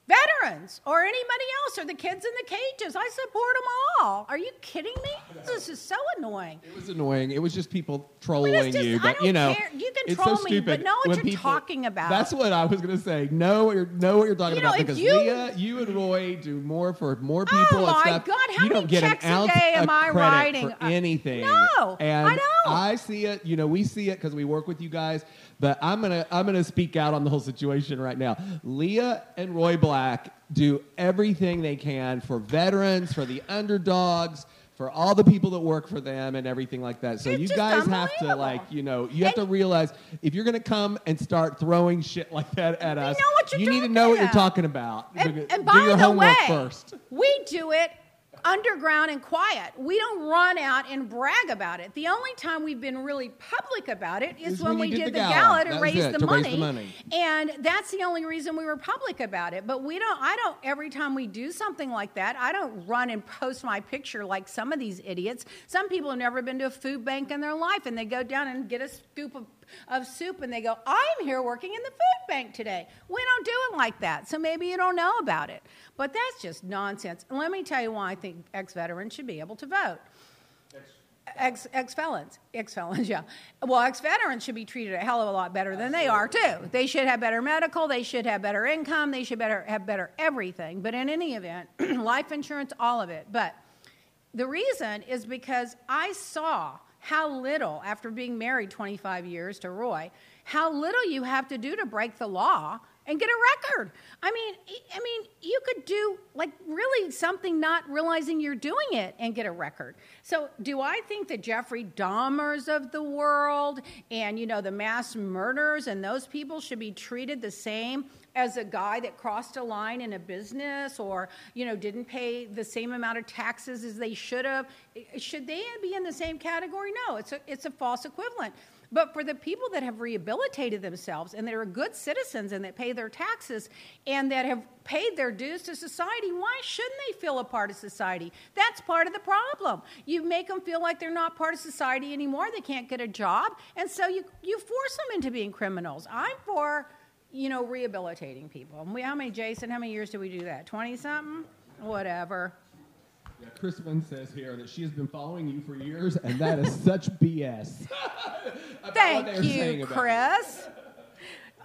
veterans or anybody else or the kids in the cages. I support them all. Are you kidding me? This is so annoying. It was annoying. It was just people trolling you. But, you know, care. You can troll me, but know what you're talking about. That's what I was going to say. Know what you're talking about, because Leah, you and Roy do more for more people. Oh, my God. How many checks a day am I writing? For anything. No, and I don't. I see it. You know, we see it because we work with you guys. But I'm gonna speak out on the whole situation right now. Leah and Roy Black do everything they can for veterans, for the underdogs, for all the people that work for them and everything like that. So you guys have to, like, you know, you have to realize if you're gonna come and start throwing shit like that at us, you need to know what you're talking about. And by the way, first. We do it underground and quiet. We don't run out and brag about it. The only time we've been really public about it is when we did the gala to raise the money. And that's the only reason we were public about it. But I don't, every time we do something like that, I don't run and post my picture like some of these idiots. Some people have never been to a food bank in their life, and they go down and get a scoop of soup, and they go, I'm here working in the food bank today. We don't do it like that, so maybe you don't know about it. But that's just nonsense. And let me tell you why I think ex-veterans should be able to vote. Ex-felons, yeah. Well, ex-veterans should be treated a hell of a lot better than they are, too. They should have better medical. They should have better income. They should have better everything. But in any event, life insurance, all of it. But the reason is because I saw how little, after being married 25 years to Roy, how little you have to do to break the law and get a record. I mean, you could do, like, really something not realizing you're doing it and get a record. So do I think the Jeffrey Dahmers of the world and, you know, the mass murderers and those people should be treated the same as a guy that crossed a line in a business or, you know, didn't pay the same amount of taxes as they should have? Should they be in the same category? No, it's a false equivalent. But for the people that have rehabilitated themselves and that are good citizens and that pay their taxes and that have paid their dues to society, why shouldn't they feel a part of society? That's part of the problem. You make them feel like they're not part of society anymore. They can't get a job. And so you force them into being criminals. I'm for, you know, rehabilitating people. Jason, how many years do we do that? 20-something? Whatever. Yeah, Chris Wynn says here that she has been following you for years, and that is such BS. Thank you, Chris.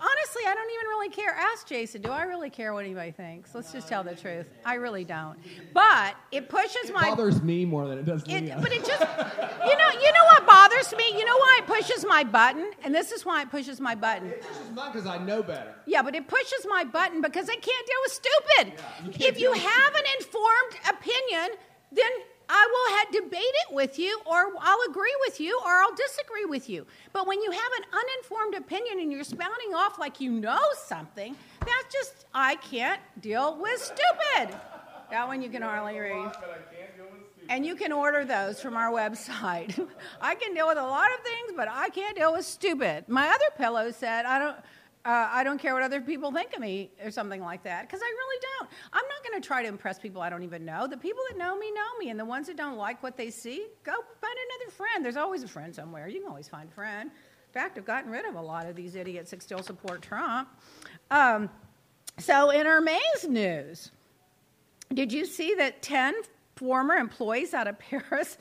Honestly, I don't even really care. Ask Jason, do I really care what anybody thinks? Let's just tell the truth. I really don't. But it pushes my... It bothers me more than it does Leah. But it just... You know what bothers me? You know why it pushes my button? And this is why it pushes my button. It pushes mine because I know better. Yeah, but it pushes my button because I can't deal with stupid. Yeah, if you have an informed opinion, then I will debate it with you, or I'll agree with you, or I'll disagree with you. But when you have an uninformed opinion and you're spouting off like you know something, that's just, I can't deal with stupid. That one you can hardly read. And you can order those from our website. I can deal with a lot of things, but I can't deal with stupid. My other pillow said, I don't care what other people think of me or something like that, because I really don't. I'm not going to try to impress people I don't even know. The people that know me, and the ones that don't like what they see, go find another friend. There's always a friend somewhere. You can always find a friend. In fact, I've gotten rid of a lot of these idiots that still support Trump. So in our May's news, did you see that 10 former employees out of Paris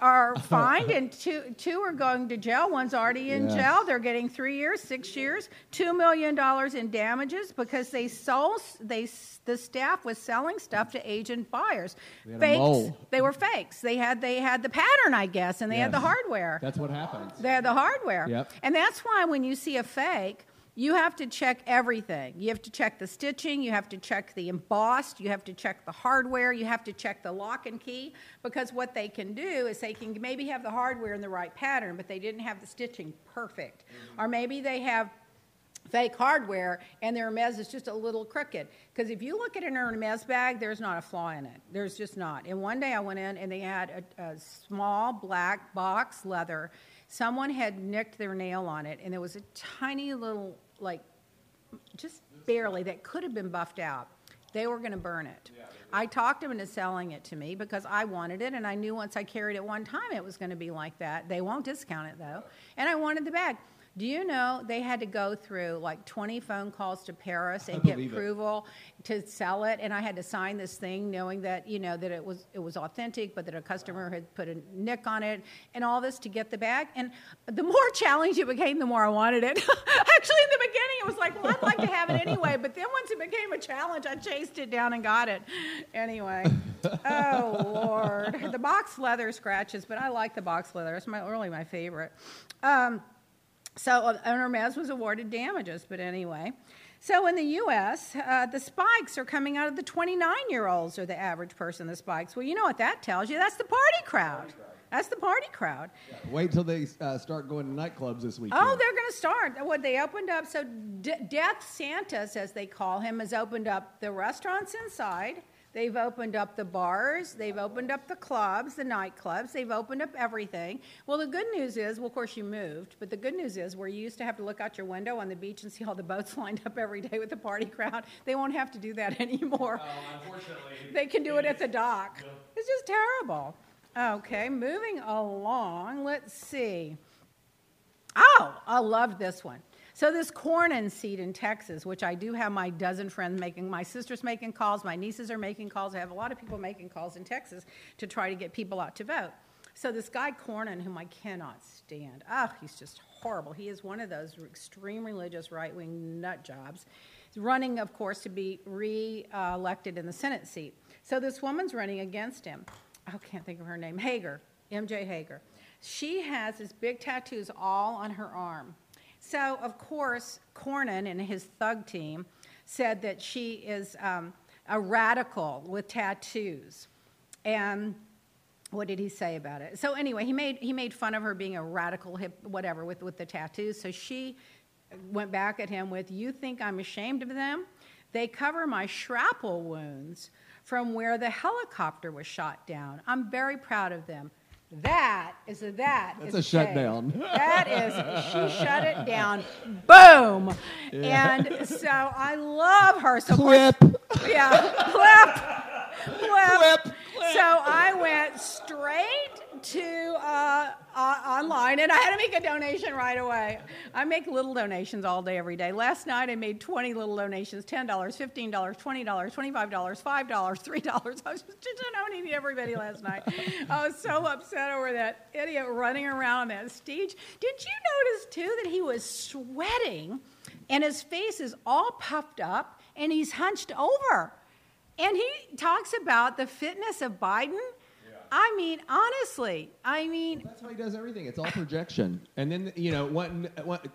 are fined and two are going to jail? One's already in jail. They're getting 3 years, 6 years, $2 million in damages because they sold, the staff was selling stuff to agent buyers. Fakes. They were fakes. They had the pattern, I guess, and they had the hardware. That's what happens. They had the hardware. Yep. And that's why when you see a fake, you have to check everything. You have to check the stitching. You have to check the embossed. You have to check the hardware. You have to check the lock and key, because what they can do is they can maybe have the hardware in the right pattern, but they didn't have the stitching perfect. Mm-hmm. Or maybe they have fake hardware and their Hermes is just a little crooked. Because if you look at an Hermes bag, there's not a flaw in it. There's just not. And one day I went in and they had a small black box leather. Someone had nicked their nail on it, and there was a tiny little, like, just barely, that could have been buffed out. They were going to burn it. Yeah, I talked them into selling it to me because I wanted it, and I knew once I carried it one time it was going to be like that. They won't discount it, though. And I wanted the bag. Do you know they had to go through, like, 20 phone calls to Paris and get approval to sell it, and I had to sign this thing knowing that, you know, that it was authentic, but that a customer had put a nick on it and all this to get the bag. And the more challenged it became, the more I wanted it. Actually, in the beginning, it was like, well, I'd like to have it anyway, but then once it became a challenge, I chased it down and got it. Anyway, oh, Lord. The box leather scratches, but I like the box leather. It's really my favorite. So Hermes was awarded damages, but anyway. So in the U.S., the spikes are coming out of the 29-year-olds or the average person, the spikes. Well, you know what that tells you. That's the party crowd. That's the party crowd. Yeah, wait till they start going to nightclubs this weekend. Oh, they're going to start. What they opened up, so Death Santas, as they call him, has opened up the restaurants inside. They've opened up the bars. They've opened up the clubs, the nightclubs. They've opened up everything. Well, the good news is, well, of course, you moved. But the good news is where you used to have to look out your window on the beach and see all the boats lined up every day with the party crowd, they won't have to do that anymore. Unfortunately. They can do it at the dock. Yeah. It's just terrible. Okay, moving along. Let's see. Oh, I love this one. So this Cornyn seat in Texas, which I do have my dozen friends making, my sister's making calls, my nieces are making calls. I have a lot of people making calls in Texas to try to get people out to vote. So this guy Cornyn, whom I cannot stand, he's just horrible. He is one of those extreme religious right-wing nut jobs. He's running, of course, to be re-elected in the Senate seat. So this woman's running against him. I can't think of her name. Hager, MJ Hager. She has these big tattoos all on her arm. So, of course, Cornyn and his thug team said that she is a radical with tattoos. And what did he say about it? So, anyway, he made fun of her being a radical hip, whatever, with the tattoos. So she went back at him with, "You think I'm ashamed of them? They cover my shrapnel wounds from where the helicopter was shot down. I'm very proud of them." That's a shutdown. She shut it down. Boom. Yeah. And so I love her. So clip. Clip. So I went straight to online, and I had to make a donation right away. I make little donations all day, every day. Last night I made 20 little donations, $10, $15, $20, $25, $5, $3. I was just donating everybody last night. I was so upset over that idiot running around on that stage. Did you notice, too, that he was sweating, and his face is all puffed up, and he's hunched over? And he talks about the fitness of Biden. Yeah. I mean, honestly, well, that's how he does everything. It's all projection. And then, you know,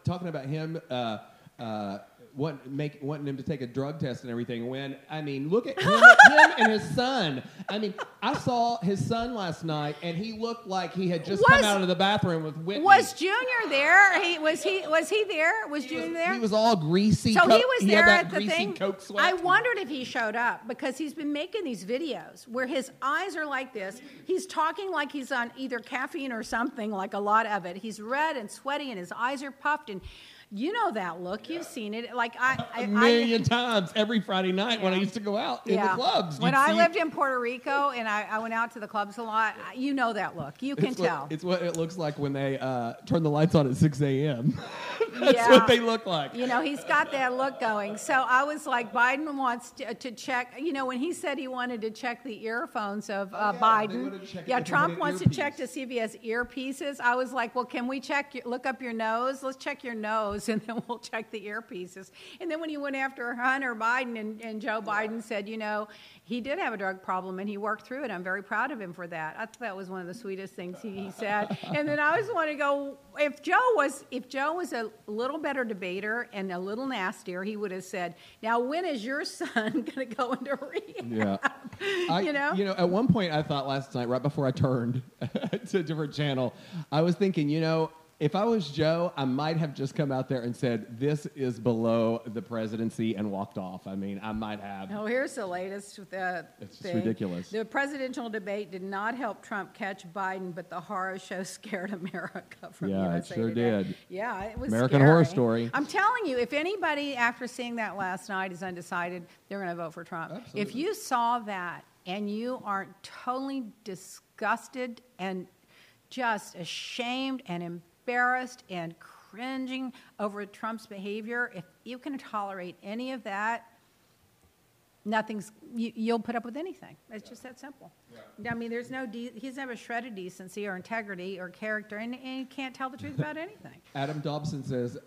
talking about him, wanting him to take a drug test and everything. When, I mean, look at him, him and his son. I mean, I saw his son last night, and he looked like he had just come out of the bathroom with Whitney. Was Junior there? Was he there? Was Junior there? He was all greasy. So he was there at the thing. Coke sweat. I wondered if he showed up because he's been making these videos where his eyes are like this. He's talking like he's on either caffeine or something, like a lot of it. He's red and sweaty, and his eyes are puffed, and You know that look. Yeah. You've seen it. Like a million times every Friday night when I used to go out in the clubs. When I lived in Puerto Rico and I went out to the clubs a lot, you know that look. You can tell. It's what it looks like when they turn the lights on at 6 a.m. That's what they look like. You know, he's got that look going. So I was like, Biden wants to check. You know, when he said he wanted to check the earphones of Biden. Yeah, Trump wants to check to see if he has earpieces. I was like, well, can we look up your nose? Let's check your nose, and then we'll check the earpieces. And then when he went after Hunter Biden, and Joe Biden said, you know, he did have a drug problem, and he worked through it. I'm very proud of him for that. I thought that was one of the sweetest things he said. And then I always want to go, if Joe was a little better debater and a little nastier, he would have said, now when is your son going to go into rehab? Yeah. You know, at one point I thought last night, right before I turned to a different channel, I was thinking, you know, if I was Joe, I might have just come out there and said, this is below the presidency, and walked off. I mean, I might have. Oh, here's the latest thing. It's ridiculous. The presidential debate did not help Trump catch Biden, but the horror show scared America from USA Today. Yeah, it sure did. Yeah, it was American Horror Story. I'm telling you, if anybody, after seeing that last night, is undecided, they're going to vote for Trump. Absolutely. If you saw that and you aren't totally disgusted and just ashamed and embarrassed and cringing over Trump's behavior, if you can tolerate any of that, you'll put up with anything. It's just that simple. Yeah. I mean, there's he's never shredded decency or integrity or character, and he can't tell the truth about anything. Adam Dobson says,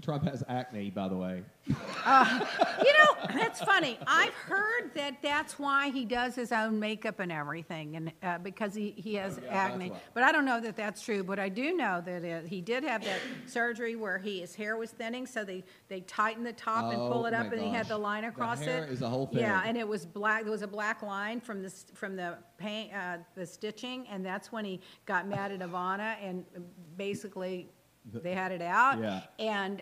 Trump has acne, by the way. You know, that's funny. I've heard that's why he does his own makeup and everything, and because he has acne. But I don't know that that's true. But I do know that he did have that surgery where his hair was thinning, so they tighten the top and pull it up, and he had the line across it. The hair is a whole thing. Yeah, and it was black. There was a black line from the paint, the stitching, and that's when he got mad at Ivana and basically. They had it out, and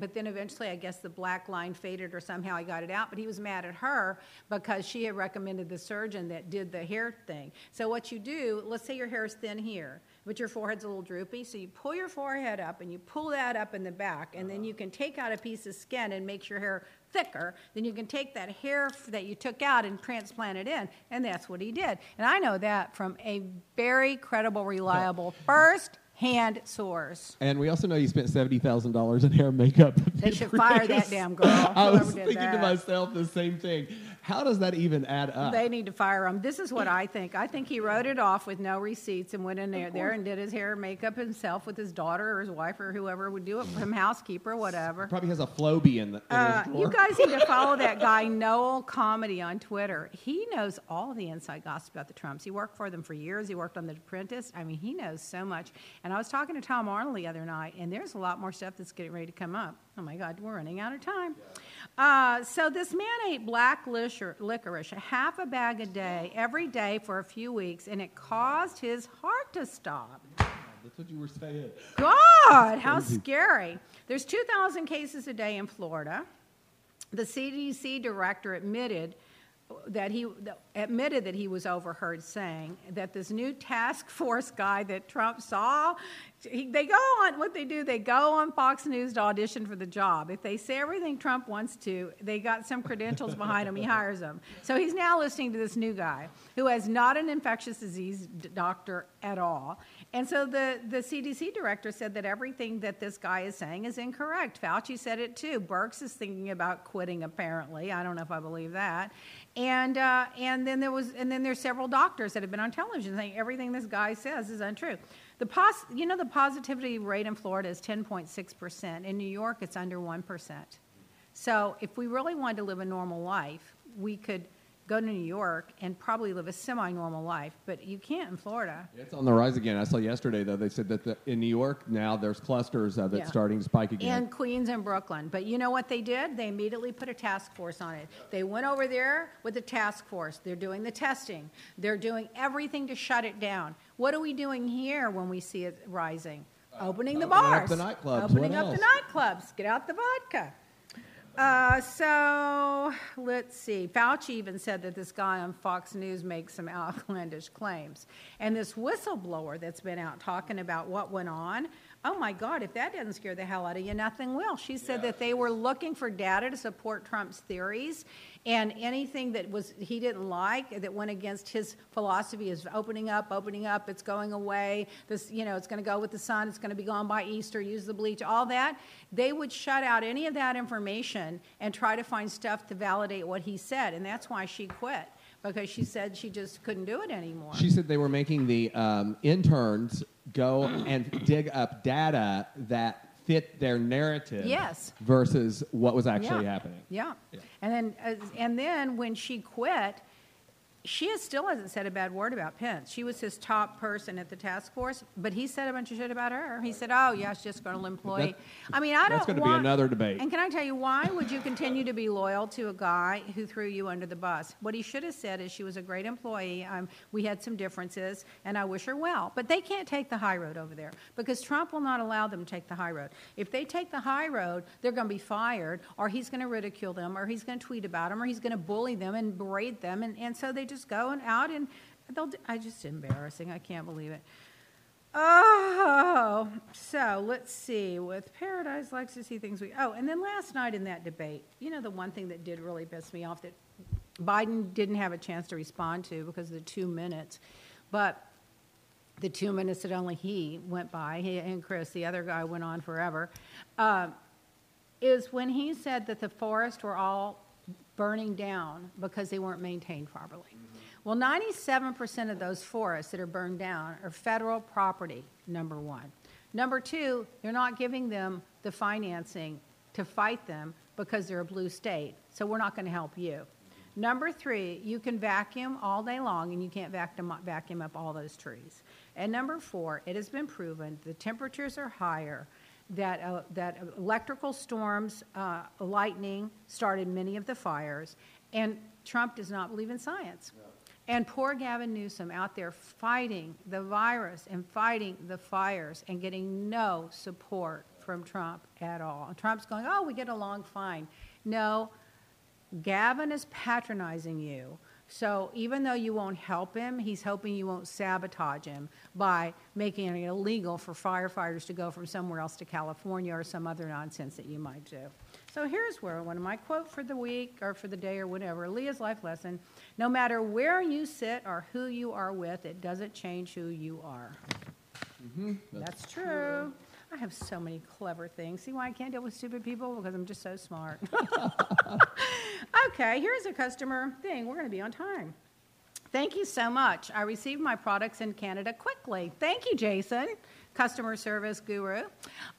but then eventually, I guess the black line faded, or somehow he got it out. But he was mad at her because she had recommended the surgeon that did the hair thing. So what you do, let's say your hair is thin here, but your forehead's a little droopy, so you pull your forehead up and you pull that up in the back, and then you can take out a piece of skin and make your hair thicker. Then you can take that hair that you took out and transplant it in, and that's what he did. And I know that from a very credible, reliable first-hand source. And we also know you spent $70,000 in hair and makeup. They should fire that damn girl. I was thinking to myself the same thing. How does that even add up? They need to fire him. This is what I think. I think he wrote it off with no receipts and went in there and did his hair and makeup himself with his daughter or his wife or whoever would do it, from housekeeper, whatever. Probably has a Flowbee in his drawer. You guys need to follow that guy, Noel Comedy, on Twitter. He knows all the inside gossip about the Trumps. He worked for them for years. He worked on The Apprentice. I mean, he knows so much. And I was talking to Tom Arnold the other night, and there's a lot more stuff that's getting ready to come up. Oh, my God, we're running out of time. So this man ate black licorice, a half a bag a day, every day for a few weeks, and it caused his heart to stop. That's what you were saying. God, how scary. There's 2,000 cases a day in Florida. The CDC director admitted that he was overheard saying that this new task force guy that Trump saw, they go on Fox News to audition for the job. If they say everything Trump wants to, they got some credentials behind him, he hires them. So he's now listening to this new guy who has not an infectious disease doctor at all. And so the CDC director said that everything that this guy is saying is incorrect. Fauci said it too. Birx is thinking about quitting, apparently. I don't know if I believe that. And then there's several doctors that have been on television saying everything this guy says is untrue. The positivity rate in Florida is 10.6%. In New York, it's under 1%. So if we really wanted to live a normal life, we could go to New York and probably live a semi-normal life, but you can't in Florida. It's on the rise again. I saw yesterday, though, they said that in New York now there's clusters of it starting to spike again. And Queens and Brooklyn. But you know what they did? They immediately put a task force on it. They went over there with a task force. They're doing the testing. They're doing everything to shut it down. What are we doing here when we see it rising? Opening the bars. Opening up the nightclubs. Get out the vodka. So let's see. Fauci even said that this guy on Fox News makes some outlandish claims. And this whistleblower that's been out talking about what went on, Oh my God, if that doesn't scare the hell out of you, nothing will. She said that they were looking for data to support Trump's theories, and anything that was he didn't like, that went against his philosophy, is opening up, it's going away, this, you know, it's going to go with the sun, it's going to be gone by Easter, use the bleach, all that. They would shut out any of that information and try to find stuff to validate what he said, and that's why she quit. Because she said she just couldn't do it anymore. She said they were making the interns go and dig up data that fit their narrative versus what was actually happening. Yeah. And then when she quit, she still hasn't said a bad word about Pence. She was his top person at the task force, but he said a bunch of shit about her. He said, oh, yeah, she's just going to employ. That's going to be another debate. And can I tell you, why would you continue to be loyal to a guy who threw you under the bus? What he should have said is, she was a great employee. We had some differences, and I wish her well. But they can't take the high road over there, because Trump will not allow them to take the high road. If they take the high road, they're going to be fired, or he's going to ridicule them, or he's going to tweet about them, or he's going to bully them and berate them. And so they just going out, and they'll. I just embarrassing. I can't believe it. Oh, so let's see. With Paradise likes to see things we. Oh, and then last night in that debate, you know, the one thing that did really piss me off that Biden didn't have a chance to respond to because of the 2 minutes, but the 2 minutes that only he went by, he and Chris, the other guy, went on forever, is when he said that the forests were all burning down because they weren't maintained properly. Well, 97% of those forests that are burned down are federal property, number one. Number two, they're not giving them the financing to fight them because they're a blue state, so we're not going to help you. Number three, you can vacuum all day long, and you can't vacuum up all those trees. And number four, it has been proven the temperatures are higher, that electrical storms, lightning, started many of the fires, and Trump does not believe in science. No. And poor Gavin Newsom out there fighting the virus and fighting the fires and getting no support from Trump at all. Trump's going, oh, we get along fine. No, Gavin is patronizing you. So even though you won't help him, he's hoping you won't sabotage him by making it illegal for firefighters to go from somewhere else to California or some other nonsense that you might do. So here's where one of my quote for the week or for the day or whatever, Leah's life lesson: no matter where you sit or who you are with, it doesn't change who you are. Mm-hmm. That's true. I have so many clever things. See why I can't deal with stupid people? Because I'm just so smart. Okay, here's a customer thing. We're going to be on time. Thank you so much. I received my products in Canada quickly. Thank you, Jason, customer service guru.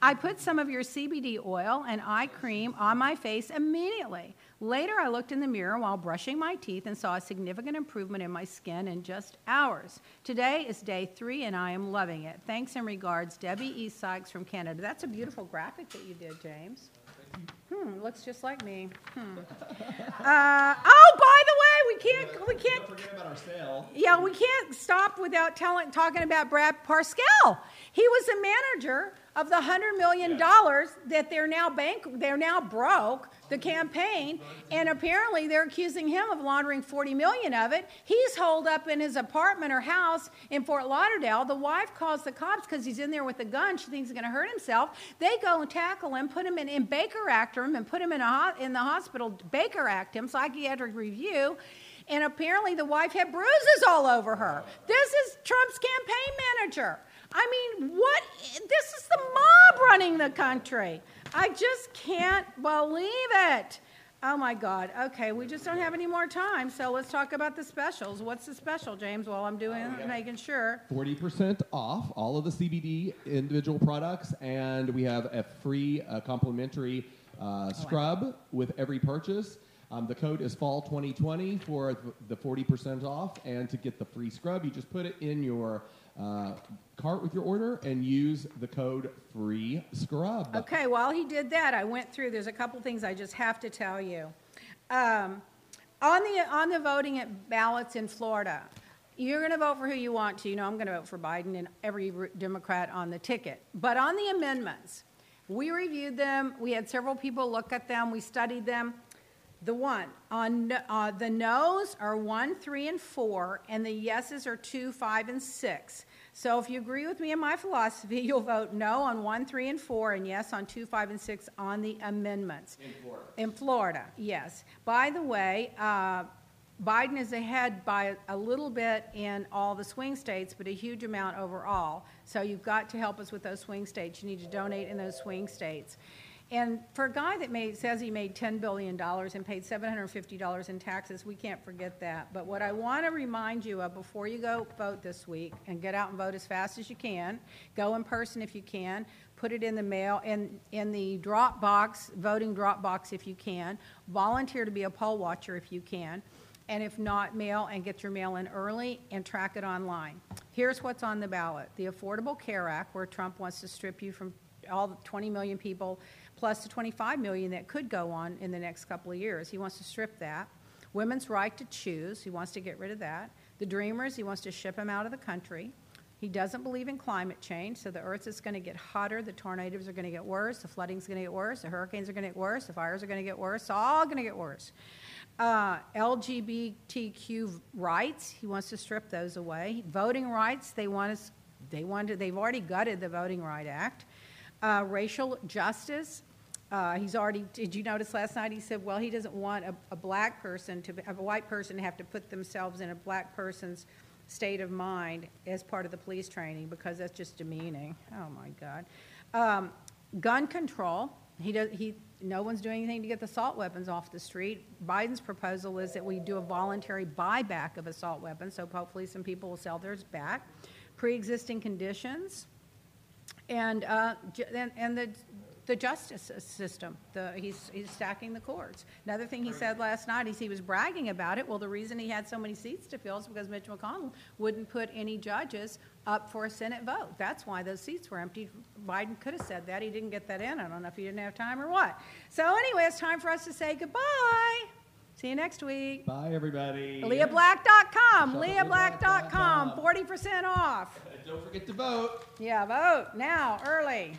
I put some of your CBD oil and eye cream on my face immediately. Later, I looked in the mirror while brushing my teeth and saw a significant improvement in my skin in just hours. Today is day 3, and I am loving it. Thanks and regards, Debbie E. Sykes from Canada. That's a beautiful graphic that you did, James. Looks just like me. Oh, by the way, we can't. Don't forget about our sale. Yeah, we can't stop without talking about Brad Parscale. He was the manager of the $100 million that they're now broke. The campaign, and apparently they're accusing him of laundering $40 million of it. He's holed up in his apartment or house in Fort Lauderdale. The wife calls the cops because he's in there with a gun. She thinks he's going to hurt himself. They go and tackle him, put him in Baker Act him, and put him in the hospital. Baker Act him, psychiatric review. And apparently the wife had bruises all over her. This is Trump's campaign manager. I mean, what? This is the mob running the country. I just can't believe it. Oh, my God. Okay, we just don't have any more time, so let's talk about the specials. What's the special, James, while I'm making sure? 40% off all of the CBD individual products, and we have a free complimentary scrub with every purchase. The code is FALL2020 for the 40% off, and to get the free scrub, you just put it in your cart with your order and use the code FREE SCRUB. Okay, while he did that, I went through. There's a couple things I just have to tell you. On the voting at ballots in Florida, you're going to vote for who you want to. You know, I'm going to vote for Biden and every Democrat on the ticket. But on the amendments, we reviewed them. We had several people look at them. We studied them. The one on the no's are 1, 3, and 4, and the yeses are 2, 5, and 6. So if you agree with me and my philosophy, you'll vote no on 1, 3, and 4, and yes on 2, 5, and 6 on the amendments. In Florida, yes. By the way, Biden is ahead by a little bit in all the swing states, but a huge amount overall. So you've got to help us with those swing states. You need to donate in those swing states. And for a guy that says he made $10 billion and paid $750 in taxes, we can't forget that. But what I want to remind you of before you go vote this week, and get out and vote as fast as you can, go in person if you can, put it in the mail, in the drop box, voting drop box if you can, volunteer to be a poll watcher if you can, and if not, mail and get your mail in early and track it online. Here's what's on the ballot. The Affordable Care Act, where Trump wants to strip you from all the 20 million people plus the 25 million that could go on in the next couple of years. He wants to strip that. Women's right to choose, he wants to get rid of that. The Dreamers, he wants to ship them out of the country. He doesn't believe in climate change, so the earth is going to get hotter, the tornadoes are going to get worse, the flooding's going to get worse, the hurricanes are going to get worse, the fires are going to get worse, it's all going to get worse. LGBTQ rights, he wants to strip those away. Voting rights, they've already gutted the Voting Rights Act. Racial justice, he's already, did you notice last night he said, well, he doesn't want a white person to have to put themselves in a black person's state of mind as part of the police training, because that's just demeaning. Oh my God. Gun control, no one's doing anything to get the assault weapons off the street. Biden's proposal is that we do a voluntary buyback of assault weapons, so hopefully some people will sell theirs back. Pre-existing conditions. And the justice system, he's stacking the courts. Another thing he said last night is he was bragging about it. Well, the reason he had so many seats to fill is because Mitch McConnell wouldn't put any judges up for a Senate vote. That's why those seats were empty. Biden could have said that. He didn't get that in. I don't know if he didn't have time or what. So anyway, it's time for us to say goodbye. See you next week. Bye, everybody. LeahBlack.com. LeahBlack.com. 40% off. Don't forget to vote. Yeah, vote now, early.